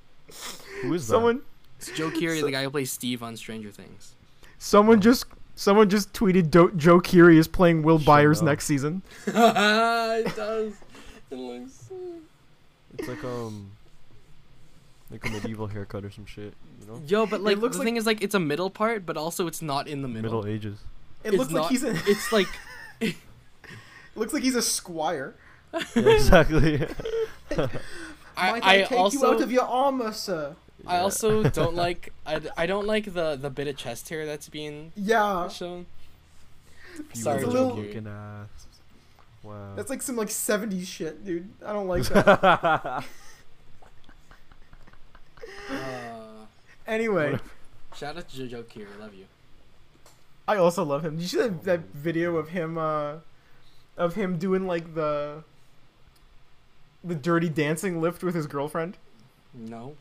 Who is someone? That? It's Joe Keery, so, the guy who plays Steve on Stranger Things. Someone oh. just, someone just tweeted Do- Joe Keery is playing Will Shut Byers up. next season. It does. It looks. It's like um, like a medieval haircut or some shit, you know? Yo, but like it looks the like, thing is like it's a middle part, but also it's not in the middle. Middle Ages. It it's looks not, like he's. In- it's like. Looks like he's a squire. Yeah, exactly. Might I, I take also, you out of your armor, sir? I yeah. also don't like. I, I don't like the, the bit of chest hair that's being yeah shown. Sorry, little, looking at. Wow. That's like some like seventies shit, dude. I don't like that. uh, anyway, shout out to Joe Keery. Love you. I also love him. Did you see that, that video of him? Uh, Of him doing like the the dirty dancing lift with his girlfriend? No.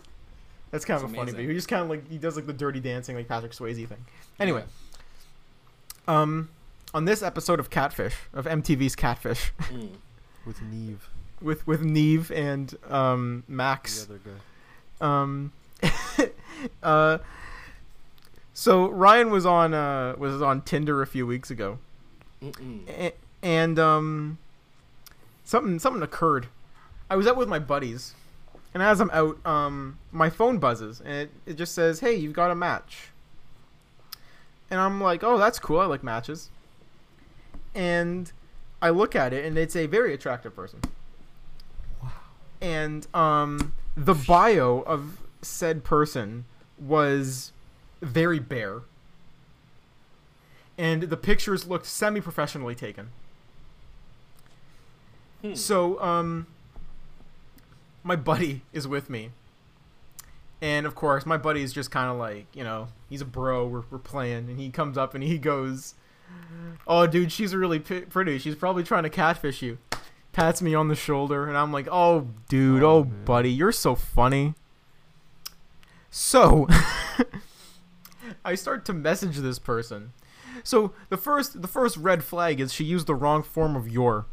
That's kind That's of a amazing. funny video. He just kind of like he does like the dirty dancing like Patrick Swayze thing. Anyway. Yeah. Um on this episode of Catfish, of M T V's Catfish. Mm. With Neve. With with Neve and um Max. The other guy. Um uh so Ryan was on uh was on Tinder a few weeks ago. Mm-mm. And, And um, something something occurred. I was out with my buddies, And as I'm out, um, my phone buzzes, and it, it just says, hey, you've got a match. And I'm like, oh, that's cool. I like matches. And I look at it, and it's a very attractive person. Wow. And um, the bio of said person was very bare. And the pictures looked semi-professionally taken. Hmm. So, um... my buddy is with me, and of course my buddy is just kind of like, you know, he's a bro, we're, we're playing, and he comes up and he goes, oh dude, she's really p- pretty, she's probably trying to catfish you. Pats me on the shoulder, and I'm like, oh dude, oh, oh buddy, you're so funny. So I start to message this person. So the first the first red flag is she used the wrong form of your.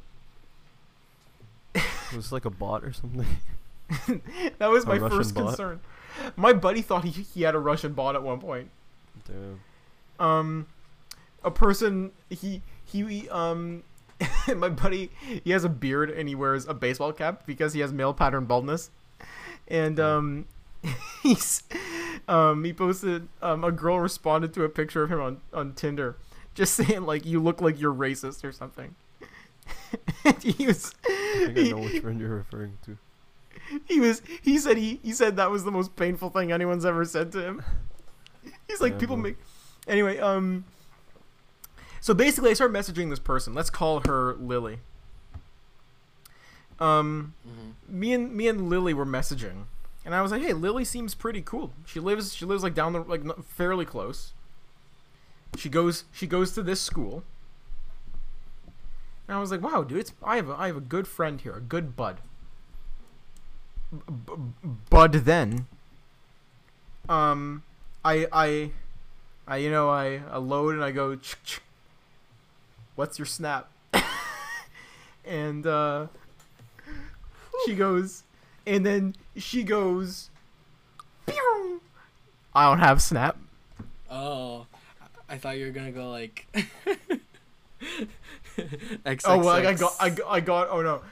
Was like a bot or something. That was a my Russian first bot. Concern. My buddy thought he, he had a Russian bot at one point. Damn. Um, a person he he um, my buddy, he has a beard and he wears a baseball cap because he has male pattern baldness, and um, he's um he posted um a girl responded to a picture of him on on Tinder, just saying like, you look like you're racist or something. And he was. I think I know which one you're referring to. He was. He said he. He said that was the most painful thing anyone's ever said to him. He's like, yeah, people make. Anyway, um. So basically, I start messaging this person. Let's call her Lily. Um, mm-hmm. me and me and Lily were messaging, and I was like, "Hey, Lily seems pretty cool. She lives. She lives like down the like fairly close. She goes. She goes to this school." And I was like, wow, dude, it's I have a, I have a good friend here, a good bud. B- b- bud then. Um, I, I, I, you know, I, I load and I go, ch-ch. What's your snap? And uh, she goes, and then she goes, pew! I don't have snap. Oh, I thought you were going to go like... X, oh well, like I got, I got, I got. Oh no,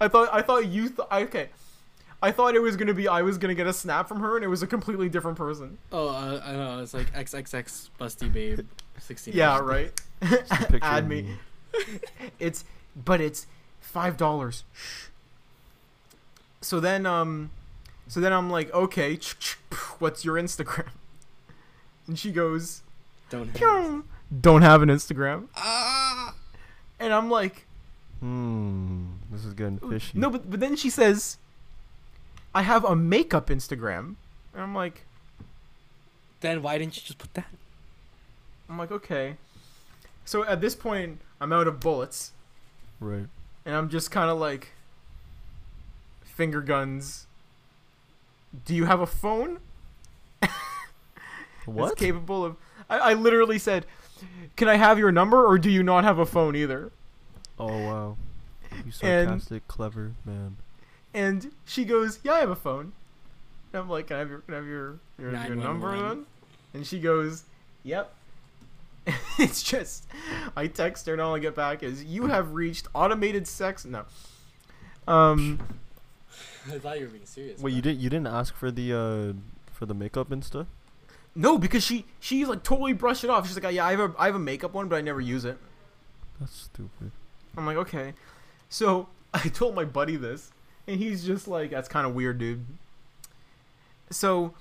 I thought, I thought you. Th- I, okay, I thought it was gonna be. I was gonna get a snap from her, and it was a completely different person. Oh, uh, I know. It's like X X X busty babe, sixteen. Yeah, right. Add me. me. It's, but it's five dollars. So then, um, so then I'm like, okay, what's your Instagram? And she goes, don't have. Don't have an Instagram. Ah. Uh, And I'm like, hmm, this is getting fishy. No, but, but then she says, I have a makeup Instagram. And I'm like, then why didn't you just put that? I'm like, okay. So at this point, I'm out of bullets. Right. And I'm just kind of like, finger guns. Do you have a phone? What? It's capable of. I, I literally said, can I have your number, or do you not have a phone either? Oh, wow. You sarcastic, and, clever man. And she goes, yeah, I have a phone. And I'm like, can I have your, can I have your, your, your number then? And she goes, yep. It's just, I text her and all I get back is, you have reached automated sex. No. Um. I thought you were being serious. Wait, you didn't, you didn't ask for the, uh, for the makeup and stuff? No, because she she like totally brushed it off. She's like, yeah, I have a I have a makeup one, but I never use it. That's stupid. I'm like, okay. So I told my buddy this, and he's just like, that's kind of weird, dude. So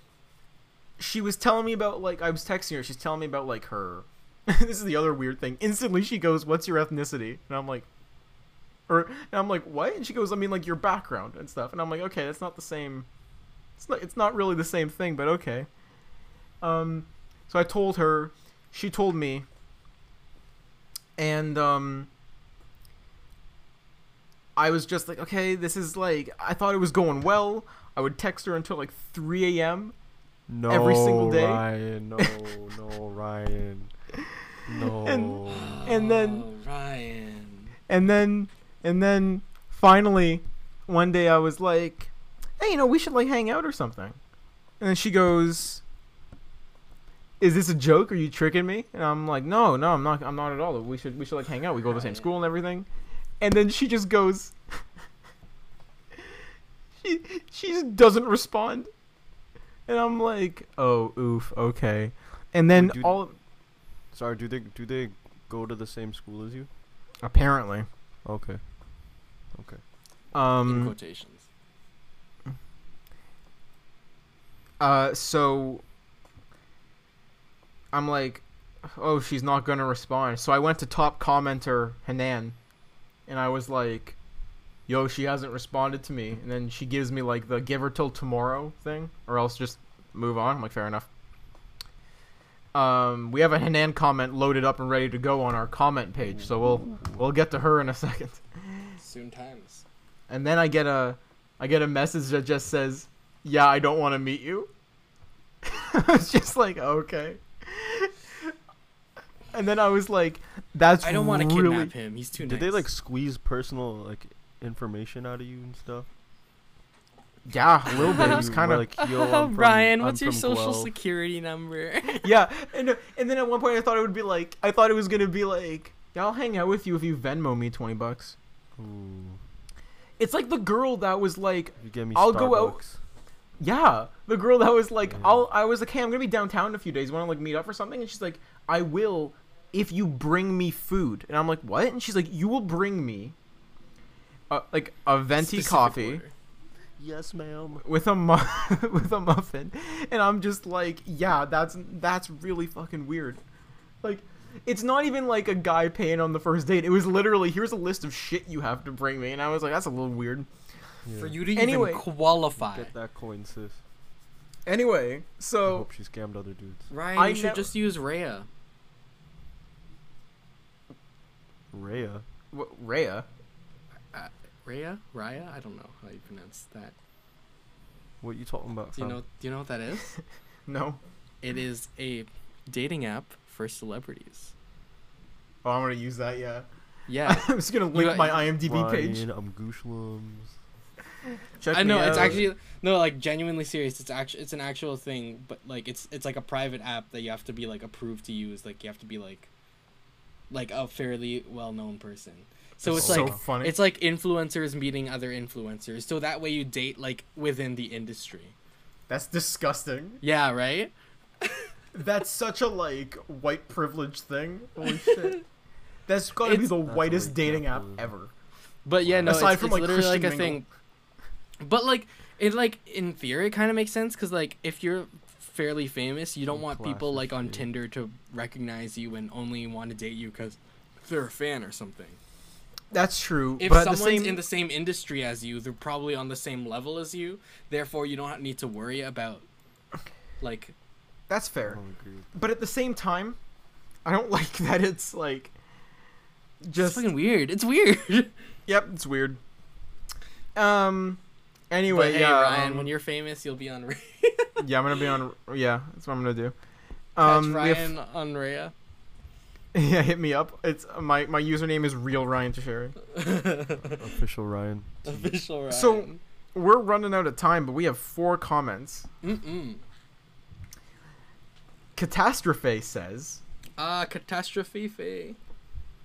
she was telling me about, like, I was texting her. She's telling me about, like, her. This is the other weird thing. Instantly, she goes, "What's your ethnicity?" And I'm like, or and I'm like, what? And she goes, I mean, like, your background and stuff. And I'm like, okay, that's not the same. It's not it's not really the same thing, but okay. Um, so I told her, she told me, and, um, I was just like, okay, this is like, I thought it was going well. I would text her until like three a.m. No, every single day. Ryan, no, no, Ryan, no. And, and then, oh, Ryan. and then, and then finally one day I was like, hey, you know, we should like hang out or something. And then she goes, is this a joke? Are you tricking me? And I'm like, no, no, I'm not. I'm not at all. We should, we should like hang out. We go to the same school and everything. And then she just goes, she she just doesn't respond, and I'm like, oh, oof, okay. And then Wait, do all. They, sorry, do they do they go to the same school as you? Apparently. Okay. Okay. Um. In quotations. Uh, so I'm like, oh, she's not gonna respond. So I went to top commenter Hanan, and I was like, yo, she hasn't responded to me. And then she gives me like the give her till tomorrow thing, or else just move on. I'm like, fair enough. Um, we have a Hanan comment loaded up and ready to go on our comment page, so we'll we'll get to her in a second. Soon times. And then I get a I get a message that just says, yeah, I don't want to meet you. I was just like, okay. And then I was like, that's I don't want to really... kidnap him. He's too nice. Did they like squeeze personal like information out of you and stuff? Yeah, a little bit. It was kind of like, yo, I'm from, Ryan, what's I'm your social Guelph. Security number? Yeah, and and then at one point I thought it would be like, I thought it was gonna be like, yeah, I'll hang out with you if you Venmo me twenty bucks. Ooh. It's like the girl that was like, you get me I'll Starbucks. Go out. Yeah, the girl that was like, I'll, I was like, hey, I'm going to be downtown in a few days. Want to, like, meet up or something? And she's like, I will if you bring me food. And I'm like, what? And she's like, you will bring me, a, like, a venti specific coffee. Order. Yes, ma'am. With a, mu- with a muffin. And I'm just like, yeah, that's that's really fucking weird. Like, it's not even, like, a guy paying on the first date. It was literally, here's a list of shit you have to bring me. And I was like, that's a little weird. Yeah. For you to anyway, even qualify. Get that coin, sis. Anyway, so... I hope she scammed other dudes. Ryan, I you should ne- just use Raya. Raya? What, Raya? Uh, Raya? Raya? I don't know how you pronounce that. What are you talking about? Do you know, do you know what that is? No. It is a dating app for celebrities. Oh, I'm going to use that, yeah. Yeah. I'm just going to link you, my IMDb Ryan, page. I'm Gooshlums. Check I know out. It's actually no, like genuinely serious. It's actually it's an actual thing, but like it's it's like a private app that you have to be like approved to use. Like you have to be like, like a fairly well known person. So it's, it's so like funny. It's like influencers meeting other influencers. So that way you date like within the industry. That's disgusting. Yeah, right. That's such a like white privilege thing. Holy shit. That's gotta it's, be the whitest dating app ever. But yeah, no, aside it's, from, it's like, literally Christian like a mingle. Thing. But like it like in theory it kind of makes sense because like if you're fairly famous you don't want Classic people like on shit. Tinder to recognize you and only want to date you because they're a fan or something. That's true. If but someone's the same... in the same industry as you, they're probably on the same level as you. Therefore, you don't need to worry about like. That's fair. But at the same time, I don't like that it's like. Just it's fucking weird. It's weird. Yep, it's weird. Um. Anyway, but hey, yeah, Ryan, um, when you're famous, you'll be on Raya. Yeah, I'm going to be on... Yeah, that's what I'm going to do. Um, Catch Ryan have, on Raya. Yeah, hit me up. It's my, my username is Real Ryan Tashari. Official Ryan. Official Ryan. So, we're running out of time, but we have four comments. Mm-mm. Catastrophe says... Ah, uh, Catastrophe.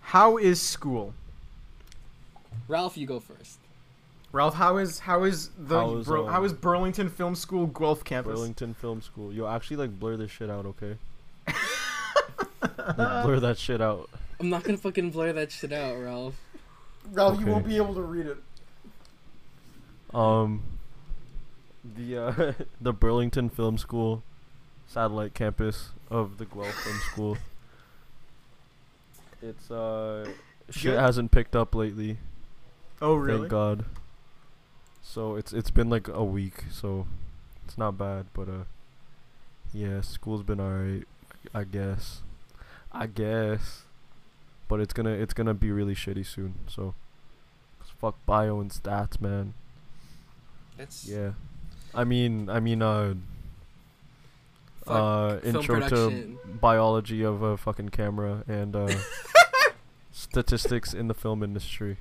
How is school? Ralph, you go first. Ralph, how is how is the how is, Bro- how is Burlington Film School Guelph campus? Burlington Film School. Yo, actually like blur this shit out, okay? Like, blur that shit out. I'm not gonna fucking blur that shit out, Ralph. Ralph, okay. You won't be able to read it. Um, the uh, the Burlington Film School satellite campus of the Guelph Film School. It's uh, shit yeah. hasn't picked up lately. Oh really? Thank God. So it's it's been like a week, so it's not bad, but uh, yeah, school's been alright, I guess, I guess, but it's gonna it's gonna be really shitty soon. So, fuck bio and stats, man. That's yeah. I mean, I mean, uh, fuck uh, intro production. To biology of a fucking camera and uh, statistics in the film industry.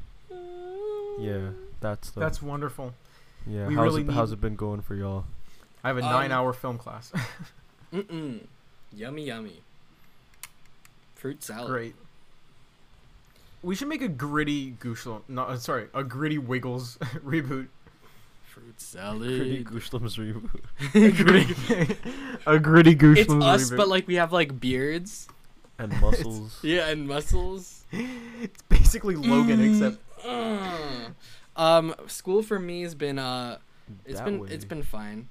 Yeah. That's the, that's wonderful. Yeah, how's, really it, need... how's it been going for y'all? I have a um, nine-hour film class. Mm-mm. Yummy, yummy. Fruit salad. Great. We should make a gritty Gooshla. No, sorry, a gritty Wiggles reboot. Fruit salad. Gritty Gooshlums reboot. A gritty Gooshlums. It's us, reboot. But like we have like beards and muscles. Yeah, and muscles. It's basically Logan, mm, except. Uh. Um, school for me has been uh, it's that been way. it's been fine.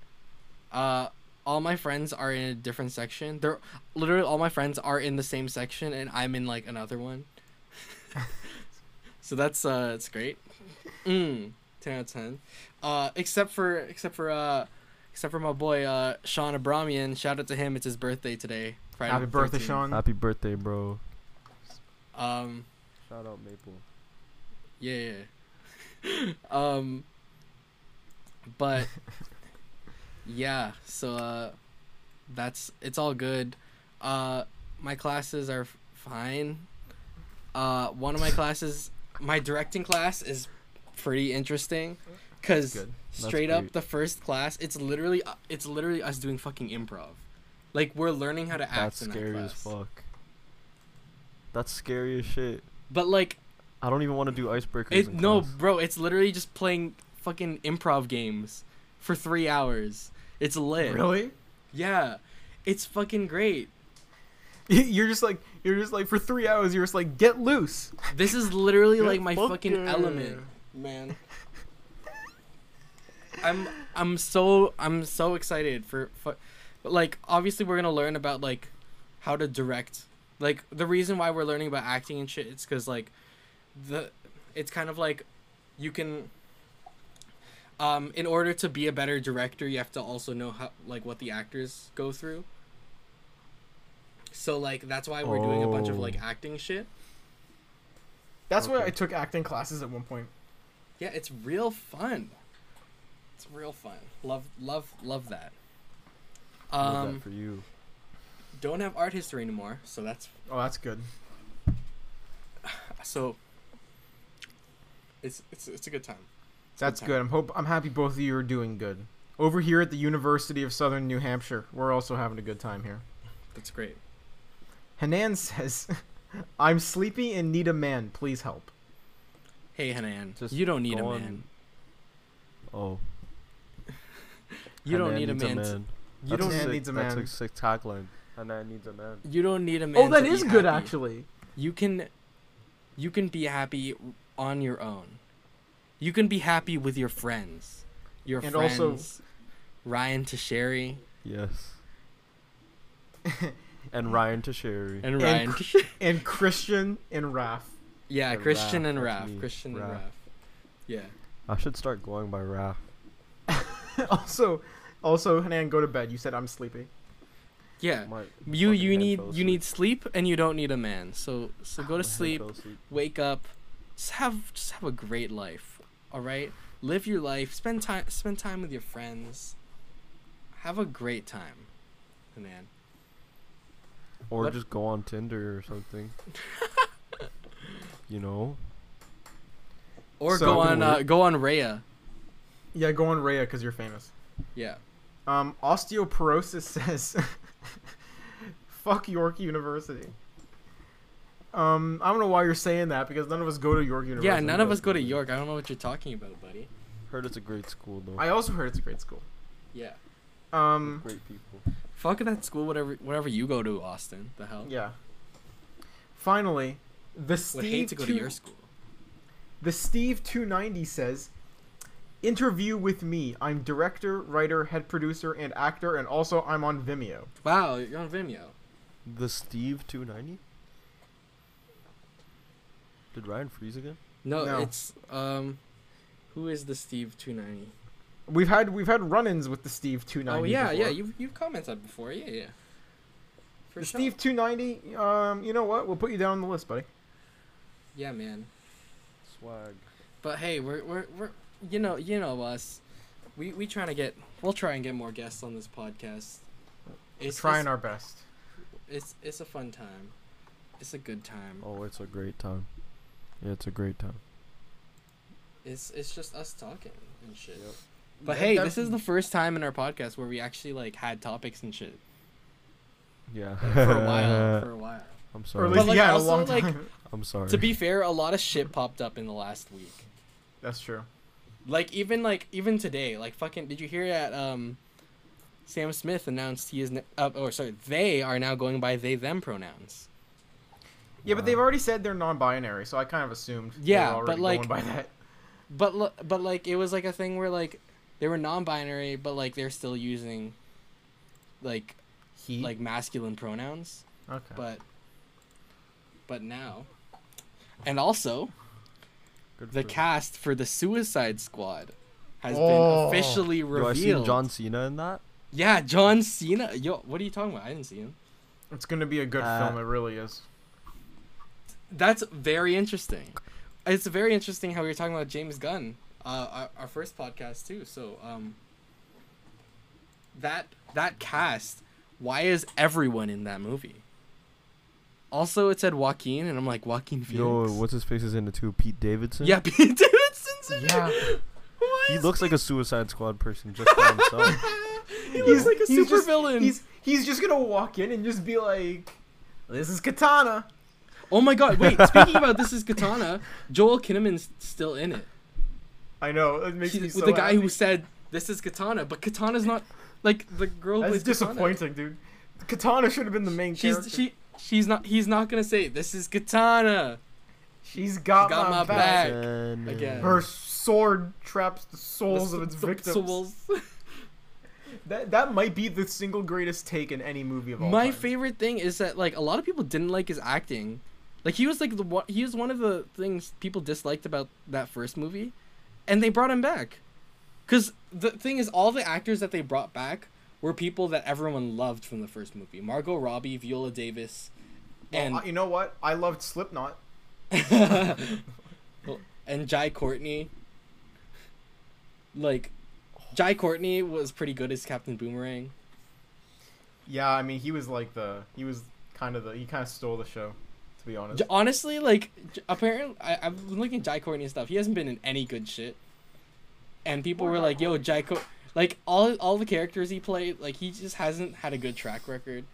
Uh, all my friends are in a different section. They're literally all my friends are in the same section, and I'm in like another one. So that's uh, it's great. Mm. ten out of ten. Uh, except for except for uh, except for my boy uh, Sean Abramian. Shout out to him. It's his birthday today. Friday Happy birthday, Sean! Happy birthday, bro. Um, shout out Maple. Yeah, yeah. um, but yeah. So uh, that's it's all good. Uh, my classes are f- fine. Uh, one of my classes, my directing class, is pretty interesting, cause straight up the first class, it's literally uh, it's literally us doing fucking improv. Like, we're learning how to act in that class. That's scary as fuck. That's scary as shit. But, like... I don't even want to do icebreakers it, in No, class. Bro, it's literally just playing fucking improv games for three hours. It's lit. Really? Yeah. It's fucking great. You're just like, you're just like, for three hours, you're just like, get loose. This is literally, like, my fuck fucking yeah. element, man. I'm, I'm so, I'm so excited for... for like, obviously we're gonna learn about like how to direct. Like, the reason why we're learning about acting and shit, it's because like the it's kind of like you can um in order to be a better director, you have to also know how like what the actors go through. So like that's why we're oh. doing a bunch of like acting shit. That's okay. Why I took acting classes at one point. Yeah, it's real fun. It's real fun. Love love love that. Um, for you. Don't have art history anymore, so that's oh, that's good. So it's it's it's a good time. It's that's good. Time. good. I'm hope I'm happy both of you are doing good. Over here at the University of Southern New Hampshire, we're also having a good time here. That's great. Hanan says, "I'm sleepy and need a man. Please help." Hey Hanan, Just you don't need a man. Oh. You Hanan don't need a man. A man. To- You that's don't a need sick, a man. That's a sick tagline. And I need a man. You don't need a man. Oh, that to is be good, happy. Actually. You can, you can be happy on your own. You can be happy with your friends. Your and friends. And also, Ryan Tasheri. Yes. and Ryan Tasheri. And Ryan. And, T- and Christian and Raph. Yeah, and Christian Raph, and Raph. Christian Raph. and Raph. Yeah. I should start going by Raph. also. Also, Hanan, go to bed. You said I'm sleepy. Yeah, My you you need you need sleep, and you don't need a man. So so go to sleep, sleep, wake up, just have just have a great life. All right, live your life. Spend time spend time with your friends. Have a great time, Hanan. Or what? Just go on Tinder or something. you know. Or so, go on uh, go on Raya. Yeah, go on Raya because you're famous. Yeah. Um, osteoporosis says, fuck York University. Um, I don't know why you're saying that because none of us go to York University. Yeah, none of us go to York. I don't know what you're talking about, buddy. Heard it's a great school, though. I also heard it's a great school. Yeah. Um, great people. Fuck that school, whatever, whatever you go to, Austin. The hell? Yeah. Finally, the Steve. Would hate to go to your school. The Steve two ninety says, interview with me. I'm director, writer, head producer, and actor, and also I'm on Vimeo. Wow, you're on Vimeo. The Steve two ninety? Did Ryan freeze again? No, no, it's um who is the Steve two ninety? We've had we've had run-ins with the Steve two ninety. Oh yeah, before. yeah, you've you've commented before. Yeah, yeah. For the sure. Steve two ninety, um you know what? We'll put you down on the list, buddy. Yeah, man. Swag. But hey, we're we're we're You know, you know us. We we trying to get. We'll try and get more guests on this podcast. It's, We're trying it's, our best. It's it's a fun time. It's a good time. Oh, it's a great time. Yeah, it's a great time. It's it's just us talking and shit. Yep. But yeah, hey, this is the first time in our podcast where we actually like had topics and shit. Yeah. Like, for a while. For a while. I'm sorry. Or at least, but, like, yeah, also, a long time. Like, I'm sorry. To be fair, a lot of shit popped up in the last week. That's true. Like even like even today, like fucking, did you hear that? Um, Sam Smith announced he is ne- uh, oh sorry, they are now going by they them pronouns. Yeah, wow. But they've already said they're non-binary, so I kind of assumed. Yeah, they were already but like, going by that. But but like it was like a thing where like they were non-binary, but like they're still using like he like masculine pronouns. Okay. But but now, and also. Good the food. Cast for the Suicide Squad has oh. been officially revealed. Yo, I seen John Cena in that? Yeah, John Cena. Yo, what are you talking about? I didn't see him. It's gonna be a good uh, film. It really is. That's very interesting. It's very interesting how we were talking about James Gunn, uh, our, our first podcast too. So um, that that cast. Why is everyone in that movie? Also, it said Joaquin, and I'm like, Joaquin Phoenix. Yo, what's his face is in it too? Pete Davidson? Yeah, Pete Davidson's in yeah. it. He looks like a Suicide Squad person just by himself. He looks he's, like a super just, villain. He's he's just gonna walk in and just be like, this is Katana. Oh my god, wait, speaking about this is Katana, Joel Kinnaman's still in it. I know, it makes she, me so with the guy happy. Who said, this is Katana, but Katana's not, like, the girl who plays Katana. That's disappointing, dude. Katana should have been the main She's, character. She... She's not. He's not gonna say this is Katana. She's got, she got my, my back. back again. Her sword traps the souls the, of its the victims. Souls. that that might be the single greatest take in any movie of all my time. My favorite thing is that like a lot of people didn't like his acting. Like he was like the he was one of the things people disliked about that first movie, and they brought him back. Cause the thing is, all the actors that they brought back. Were people that everyone loved from the first movie. Margot Robbie, Viola Davis, and... Well, you know what? I loved Slipknot. well, and Jai Courtney. Like, Jai Courtney was pretty good as Captain Boomerang. Yeah, I mean, he was like the... He was kind of the... He kind of stole the show, to be honest. Honestly, like, apparently... I, I've been looking at Jai Courtney stuff. He hasn't been in any good shit. And people Poor were like, yo, Jai Courtney... Like, all all the characters he played, like, he just hasn't had a good track record.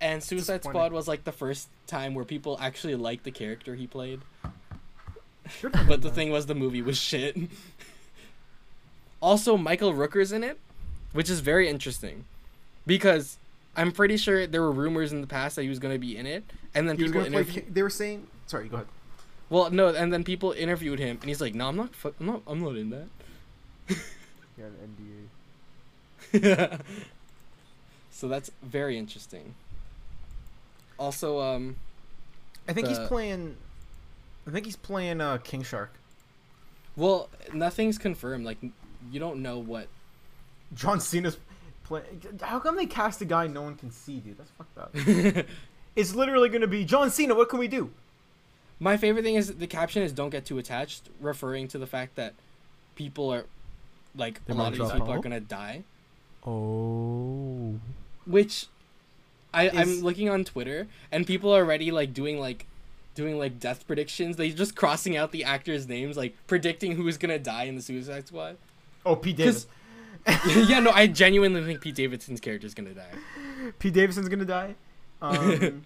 And Suicide Squad was, like, the first time where people actually liked the character he played. But the thing was, the movie was shit. Also, Michael Rooker's in it, which is very interesting. Because I'm pretty sure there were rumors in the past that he was going to be in it. And then he people interviewed... Play, they were saying... Sorry, go ahead. Well, no, and then people interviewed him, and he's like, no, I'm not, fu- I'm not, I'm not in that. Yeah, N B A. So that's very interesting. Also, um, I think the... he's playing. I think he's playing uh, King Shark. Well, nothing's confirmed. Like, you don't know what. John Cena's playing. How come they cast a guy no one can see, dude? That's fucked up. It's literally gonna be John Cena. What can we do? My favorite thing is the caption is "Don't get too attached," referring to the fact that people are, like, they a lot of these people home? Are gonna die. Oh, which I, is... I'm looking on Twitter and people are already like doing like doing like death predictions. They're just crossing out the actors' names, like predicting who is gonna die in the Suicide Squad. Oh, Pete Davidson. Yeah, no, I genuinely think Pete Davidson's character is gonna die. Pete Davidson's gonna die. Um,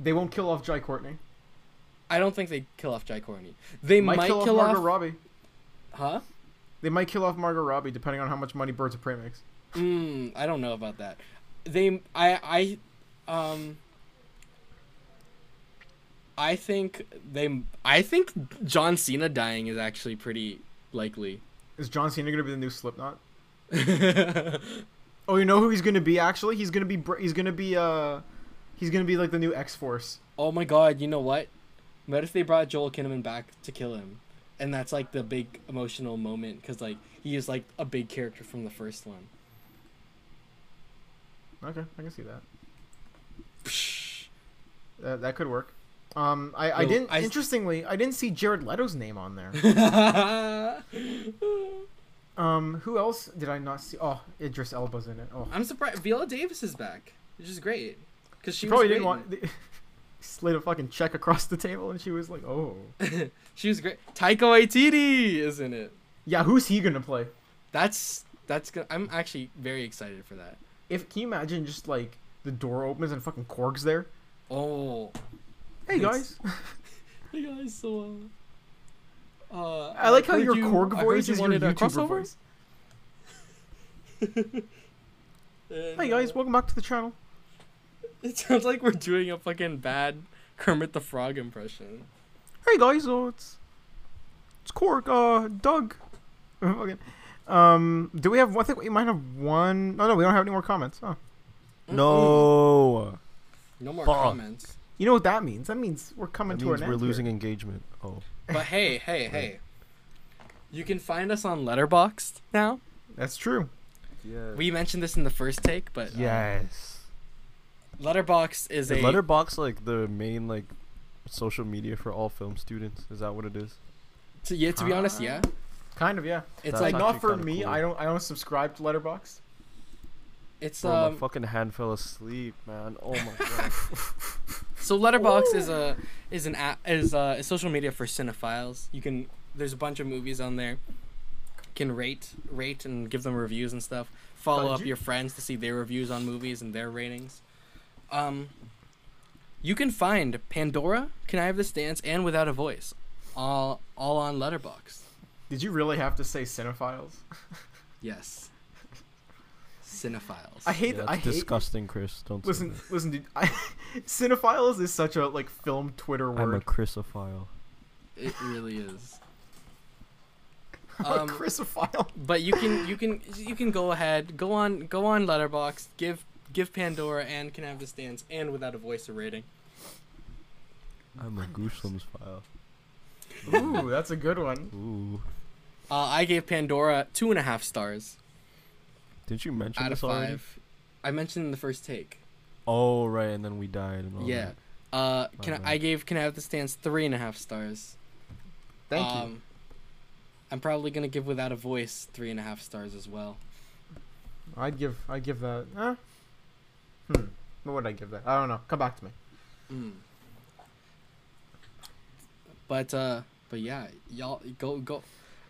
they won't kill off Jai Courtney. I don't think they kill off Jai Courtney. They might, might kill, kill off Margot off... Robbie. Huh? They might kill off Margot Robbie, depending on how much money Birds of Prey makes. Mm, I don't know about that. They, I, I, um, I think they, I think John Cena dying is actually pretty likely. Is John Cena gonna be the new Slipknot? Oh, you know who he's gonna be? Actually, he's gonna be, he's gonna be, uh, he's gonna be like the new X-Force. Oh my God! You know what? What if they brought Joel Kinnaman back to kill him? And that's, like, the big emotional moment because, like, he is, like, a big character from the first one. Okay, I can see that. That, that could work. Um, I, Yo, I didn't... I, interestingly, I didn't see Jared Leto's name on there. um, Who else did I not see? Oh, Idris Elba's in it. Oh, I'm surprised. Viola Davis is back, which is great. Because she, she probably didn't want... Slid a fucking check across the table and she was like, oh. She was great. Taika Waititi, isn't it? Yeah, who's he gonna play? That's that's gonna I'm actually very excited for that. If can you imagine just like the door opens and fucking Korg's there? Oh. Hey guys. Hey guys, so Uh, I like how your you, Korg voice you is your YouTuber crossover? voice. Hi guys, welcome back to the channel. It sounds like we're doing a fucking bad Kermit the Frog impression. Hey guys, oh, it's it's Korg, uh, Doug. Okay. Um, do we have? I think we might have one. Oh no, we don't have any more comments. Huh? Mm-hmm. No. No more Fuck. comments. You know what that means? That means we're coming that to means an we're end. We're losing here. engagement. Oh. But hey, hey, hey! You can find us on Letterboxd now. That's true. Yes. We mentioned this in the first take, but yes, um, Letterboxd is, is a Letterboxd like the main like social media for all film students. Is that what it is? So yeah, to be uh, honest, yeah, kind of yeah. It's That's like not for me. Cool. I don't. I don't subscribe to Letterboxd. It's Bro, um, my fucking hand fell asleep, man. Oh my god. So Letterboxd Ooh. is a is an app is uh is social media for cinephiles. You can there's a bunch of movies on there. You can rate rate and give them reviews and stuff. Follow oh, up you? your friends to see their reviews on movies and their ratings. Um, you can find Pandora, Can I Have This Dance, and Without a Voice, all all on Letterboxd. Did you really have to say cinephiles? Yes. Cinephiles. I hate yeah, that. I hate disgusting, Chris. Don't listen. Say that. Listen, dude. I, cinephiles is such a like film Twitter word. I'm a Chrisophile. It really is. I'm um, a Chrisophile. But you can you can you can go ahead, go on go on Letterboxd, give give Pandora and Can I Have This Dance and Without a Voice a rating. I'm a Gooshlums file. Ooh, that's a good one. Ooh. Uh, I gave Pandora two and a half stars. Did you mention out of this already? Five. I mentioned in the first take. Oh right, and then we died. And all yeah. That. Uh, can I, I gave Can I Have This Dance three and a half stars. Thank um, you. I'm probably gonna give Without a Voice three and a half stars as well. I'd give I'd give that. Huh? Hmm. What would I give that? I don't know. Come back to me. Mm. But uh, but yeah, y'all go go.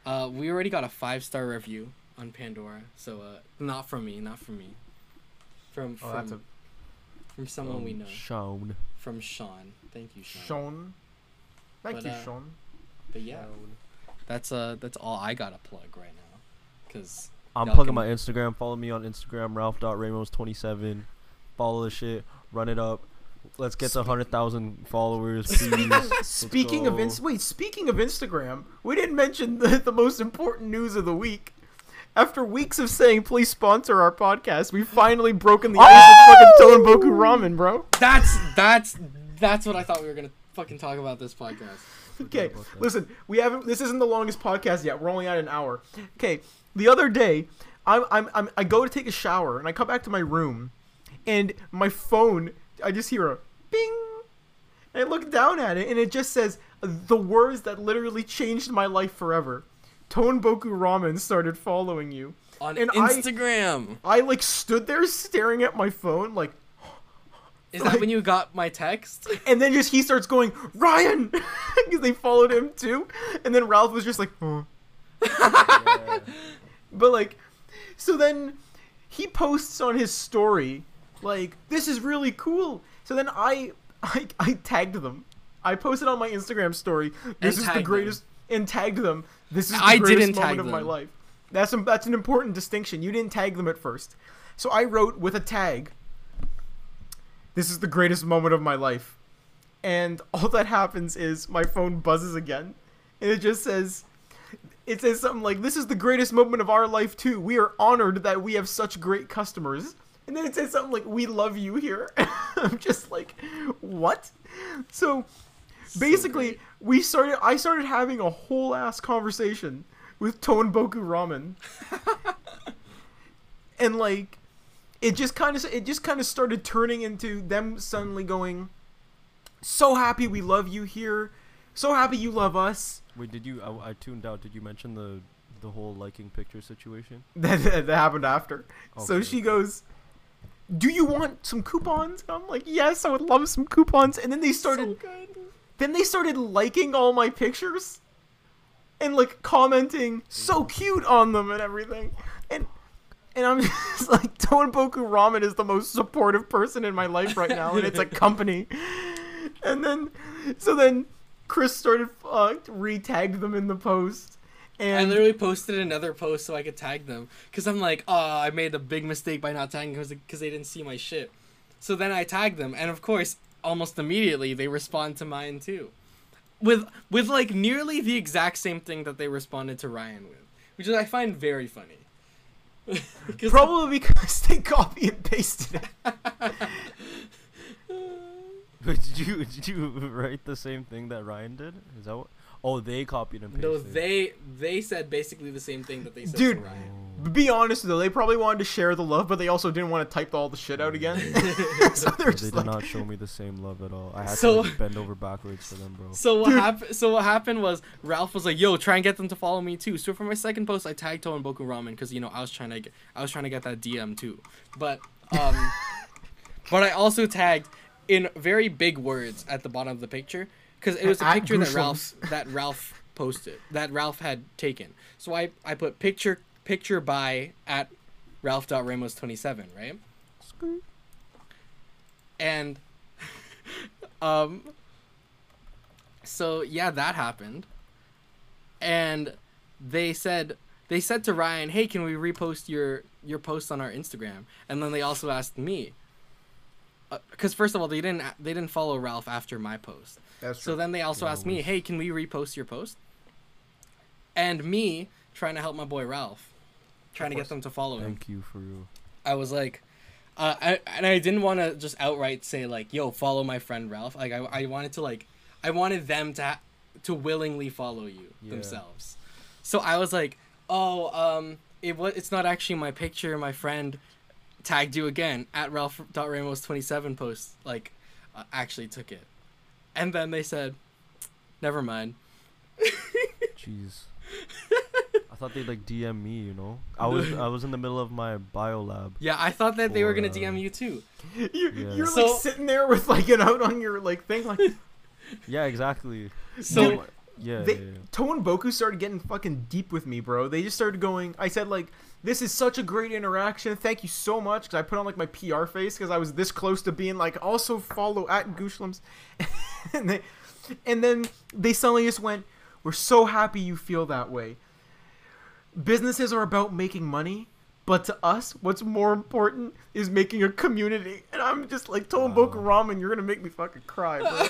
Uh, we already got a five star review on Pandora, so uh, not from me, not from me, from from, oh, that's a... from someone um, we know. Sean. From Sean. Thank you, Sean. Sean. Thank but, you, uh, Sean. But yeah, Sean. that's uh that's all I gotta plug right now, cause I'm plugging can... my Instagram. Follow me on Instagram, Ralph dot Ramos twenty-seven. Follow the shit, run it up. Let's get to one hundred thousand followers, please. Speaking of in- wait, speaking of Instagram, we didn't mention the, the most important news of the week. After weeks of saying, please sponsor our podcast, we've finally broken the ice oh! of fucking Tonboku Ramen, bro. That's, that's, that's what I thought we were going to fucking talk about this podcast. Okay, listen, we haven't, this isn't the longest podcast yet. We're only at an hour. Okay, the other day, I'm, I'm, I'm, I go to take a shower, and I come back to my room, and my phone, I just hear a bing, and I look down at it, and it just says, the words that literally changed my life forever. Tonboku Ramen started following you on and Instagram. I, I like stood there staring at my phone like Is like, that when you got my text? And then just he starts going, Ryan! Because they followed him too. And then Ralph was just like, oh. yeah. But like, so then he posts on his story like, this is really cool. So then I I, I tagged them. I posted on my Instagram story, this and is the greatest them. and tagged them. This is the I greatest didn't moment tag of them. my life. That's a, that's an important distinction. You didn't tag them at first. So I wrote with a tag, this is the greatest moment of my life. And all that happens is my phone buzzes again. And it just says, it says something like, this is the greatest moment of our life too. We are honored that we have such great customers. And then it says something like, we love you here. I'm just like, what? So... Basically, we started. I started having a whole ass conversation with Tonboku Ramen, and like, it just kind of it just kind of started turning into them suddenly going, "So happy we love you here, so happy you love us." Wait, did you? I, I tuned out. Did you mention the the whole liking picture situation? that that happened after. Okay. So she goes, "Do you want some coupons?" And I'm like, "Yes, I would love some coupons." And then they started. So good. Then they started liking all my pictures and like commenting so cute on them and everything. And and I'm just like, Tonboku Ramen is the most supportive person in my life right now, and it's a company. And then so then Chris started uh, re-tagged them in the post. And I literally posted another post so I could tag them. Because I'm like, oh, I made a big mistake by not tagging them because they didn't see my shit. So then I tagged them. And, of course, almost immediately, they respond to mine, too. With, with like, nearly the exact same thing that they responded to Ryan with. Which I find very funny. Probably because they copy and pasted it. Did you, did you write the same thing that Ryan did? Is that what... Oh, they copied and pasted. No, they they said basically the same thing that they said Dude, to Ryan. Dude, be honest, though. They probably wanted to share the love, but they also didn't want to type all the shit out again. so they're just they did like... not show me the same love at all. I had so, to like, bend over backwards for them, bro. So what, hap- so what happened was Ralph was like, yo, try and get them to follow me, too. So for my second post, I tagged Tonboku Ramen because, you know, I was trying to get, I was trying to get that D M, too. But, um, but I also tagged in very big words at the bottom of the picture. Because it was a picture that Ralph that Ralph posted, that Ralph had taken. So I, I put picture picture by at Ralph dot Ramos twenty-seven, right? And um, so yeah, that happened. And they said they said to Ryan, "Hey, can we repost your your post on our Instagram?" And then they also asked me. Because first of all, they didn't they didn't follow Ralph after my post. That's true. So then they also yeah, asked me, "Hey, can we repost your post?" And me trying to help my boy Ralph, trying to get them to follow him. Thank you for real. I was like, uh, I, and I didn't want to just outright say like, "Yo, follow my friend Ralph." Like I, I wanted to like, I wanted them to ha- to willingly follow you yeah. themselves. So I was like, "Oh, um, it was it's not actually my picture, my friend." Tagged you again at Ralph dot Ramos twenty-seven post like uh, actually took it, and then they said, "Never mind." Jeez, I thought they'd like D M me. You know, I was I was in the middle of my bio lab. Yeah, I thought that or, they were gonna D M you too. You yeah. you're so, like sitting there with like an out on your like thing like. Yeah, exactly. So Dude, yeah, they, yeah, yeah. Tonboku started getting fucking deep with me, bro. They just started going. I said like. This is such a great interaction. Thank you so much. Because I put on, like, my P R face because I was this close to being, like, also follow at Gooshlums. and, they, and then they suddenly just went, we're so happy you feel that way. Businesses are about making money. But to us, what's more important is making a community. And I'm just like, Tonboku Ramen, you're going to make me fucking cry, bro.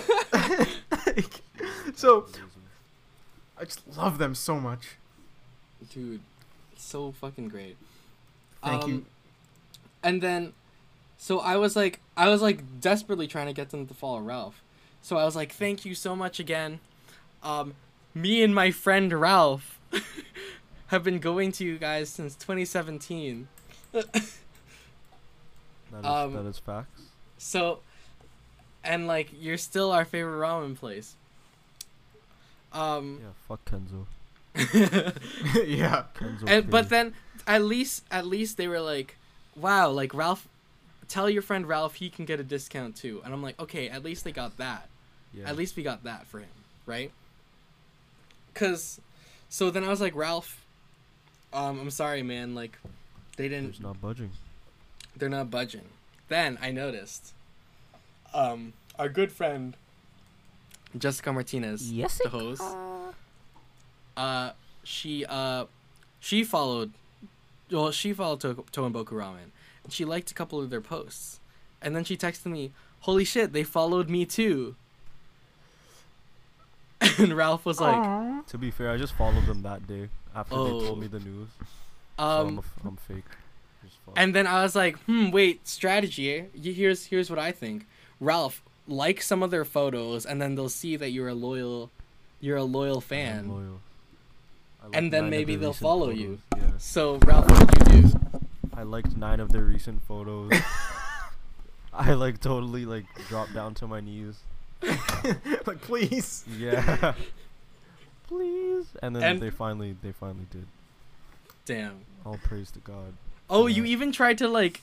like, so, I just love them so much. Dude. So fucking great. Thank um, you. And then, so I was like, I was like desperately trying to get them to follow Ralph. So I was like, thank you so much again. Um, me and my friend Ralph have been going to you guys since twenty seventeen. that, is, um, that is facts. So, and like, you're still our favorite ramen place. Um, yeah, fuck Kenzo. yeah and, but then at least at least they were like, wow, like Ralph, tell your friend Ralph he can get a discount too. And I'm like, okay, at least they got that. Yeah. At least we got that for him, right? Because so then I was like, Ralph, um I'm sorry man, like they didn't it's not budging they're not budging. Then I noticed um our good friend Jessica Martinez, yes, the host, uh... Uh, she, uh, she followed, well, she followed Tonboku Ramen, and she liked a couple of their posts, and then she texted me, holy shit, they followed me too, and Ralph was like... Aww. To be fair, I just followed them that day, after oh. they told me the news, um, so I'm, a, I'm fake. And then I was like, hmm, wait, strategy, here's, here's what I think, Ralph, like some of their photos, and then they'll see that you're a loyal, you're a loyal fan. I'm loyal. Like and then maybe they'll follow photos. You. Yeah. So, Ralph, what did you do? I liked nine of their recent photos. I, like, totally, like, dropped down to my knees. like, please. Yeah. please. And then and they finally, they finally did. Damn. All praise to God. Oh, yeah. You even tried to, like,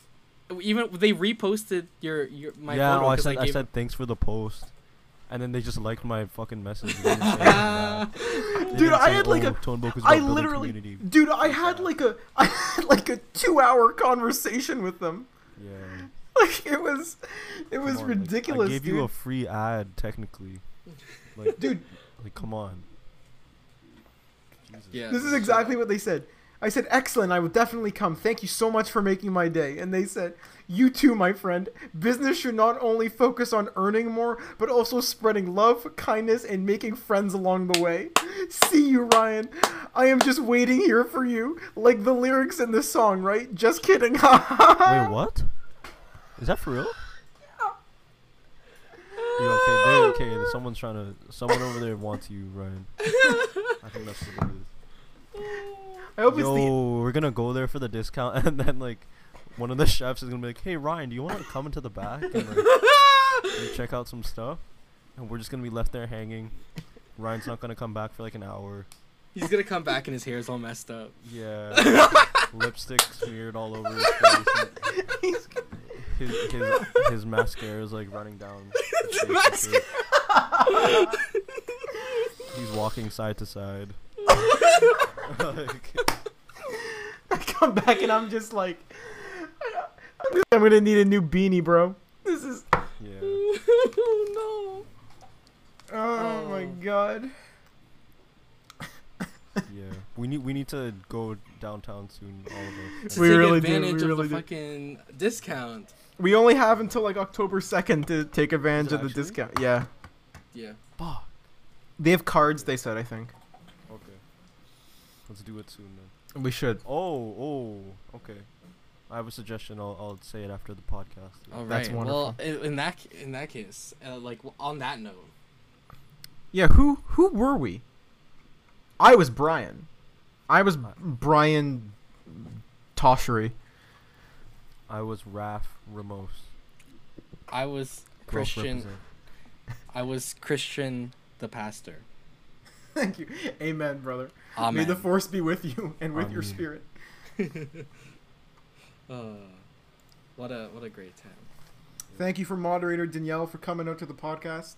even, they reposted your, your my yeah, photo. Yeah, no, I said, I, I said thanks for the post. And then they just liked my fucking message. Dude, I had like a, I literally, dude, I had like a, I had like a two-hour conversation with them. Yeah. Like it was, it was ridiculous. I gave you a free ad, technically. Like, dude, Like, come on. Jesus. Yeah, this is exactly what they said. I said, excellent, I will definitely come. Thank you so much for making my day. And they said, you too, my friend. Business should not only focus on earning more, but also spreading love, kindness, and making friends along the way. See you, Ryan. I am just waiting here for you. Like the lyrics in this song, right? Just kidding. Wait, what? Is that for real? Yeah. You're okay. They're okay. Someone's trying to... Someone over there wants you, Ryan. I think that's what it is. I hope Yo, it's the... we're gonna go there for the discount, and then like one of the chefs is gonna be like, "Hey Ryan, do you want to come into the back and like, and check out some stuff?" And we're just gonna be left there hanging. Ryan's not gonna come back for like an hour. He's gonna come back and his hair's all messed up. Yeah, lipstick smeared all over his face. He's... His his his mascara is like running down. His mascara. He's walking side to side. Like, I come back and I'm just like, I'm gonna need a new beanie, bro. This is yeah. Oh no. Oh, oh my god. Yeah, we need we need to go downtown soon. All of us. We, really do, we really do. Take advantage of the fucking discount. We only have until like October second to take advantage of the actually? discount. Yeah. Yeah. Fuck. They have cards. They said I think. Let's do it soon then. We should. Oh, oh, okay. I have a suggestion. I'll, I'll say it after the podcast. Yeah. All right. That's wonderful. Well, in that in that case, uh, like on that note. Yeah. Who who were we? I was Brian. I was Brian Toshery. I was Ralph Ramos. I was Christian. I was Christian the pastor. Thank you. Amen, brother. Amen. May the force be with you and with Amen. your spirit. uh, what a what a great time. Thank you for moderator Danielle for coming out to the podcast.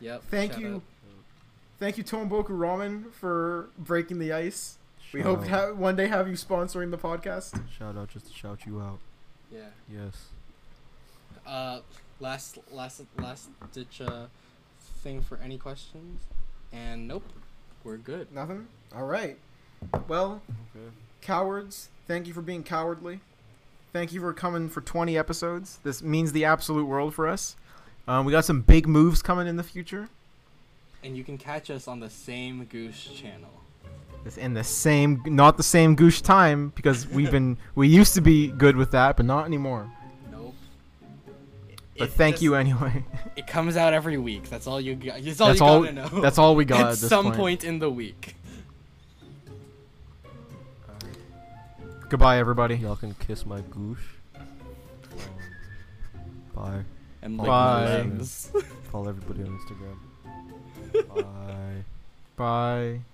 Yep. Thank you. Up. Thank you Tonboku Ramen for breaking the ice. Shout we hope to ha- one day have you sponsoring the podcast. Shout out just to shout you out. Yeah. Yes. Uh last last last ditch uh, thing for any questions? And nope. We're good. Nothing? All right. Well, okay. Cowards, thank you for being cowardly. Thank you for coming for twenty episodes. This means the absolute world for us. Um, we got some big moves coming in the future. And you can catch us on the same Goose channel. It's in the same, not the same Goose time, because we've been, we used to be good with that, but not anymore. Nope. But it thank just, you anyway. It comes out every week. That's all you got. That's all that's you all, gotta know. That's all we got at, at this some point. point in the week. Uh, Goodbye, everybody. Y'all can kiss my Goosh. Bye. And like Bye. Follow everybody on Instagram. Bye. Bye.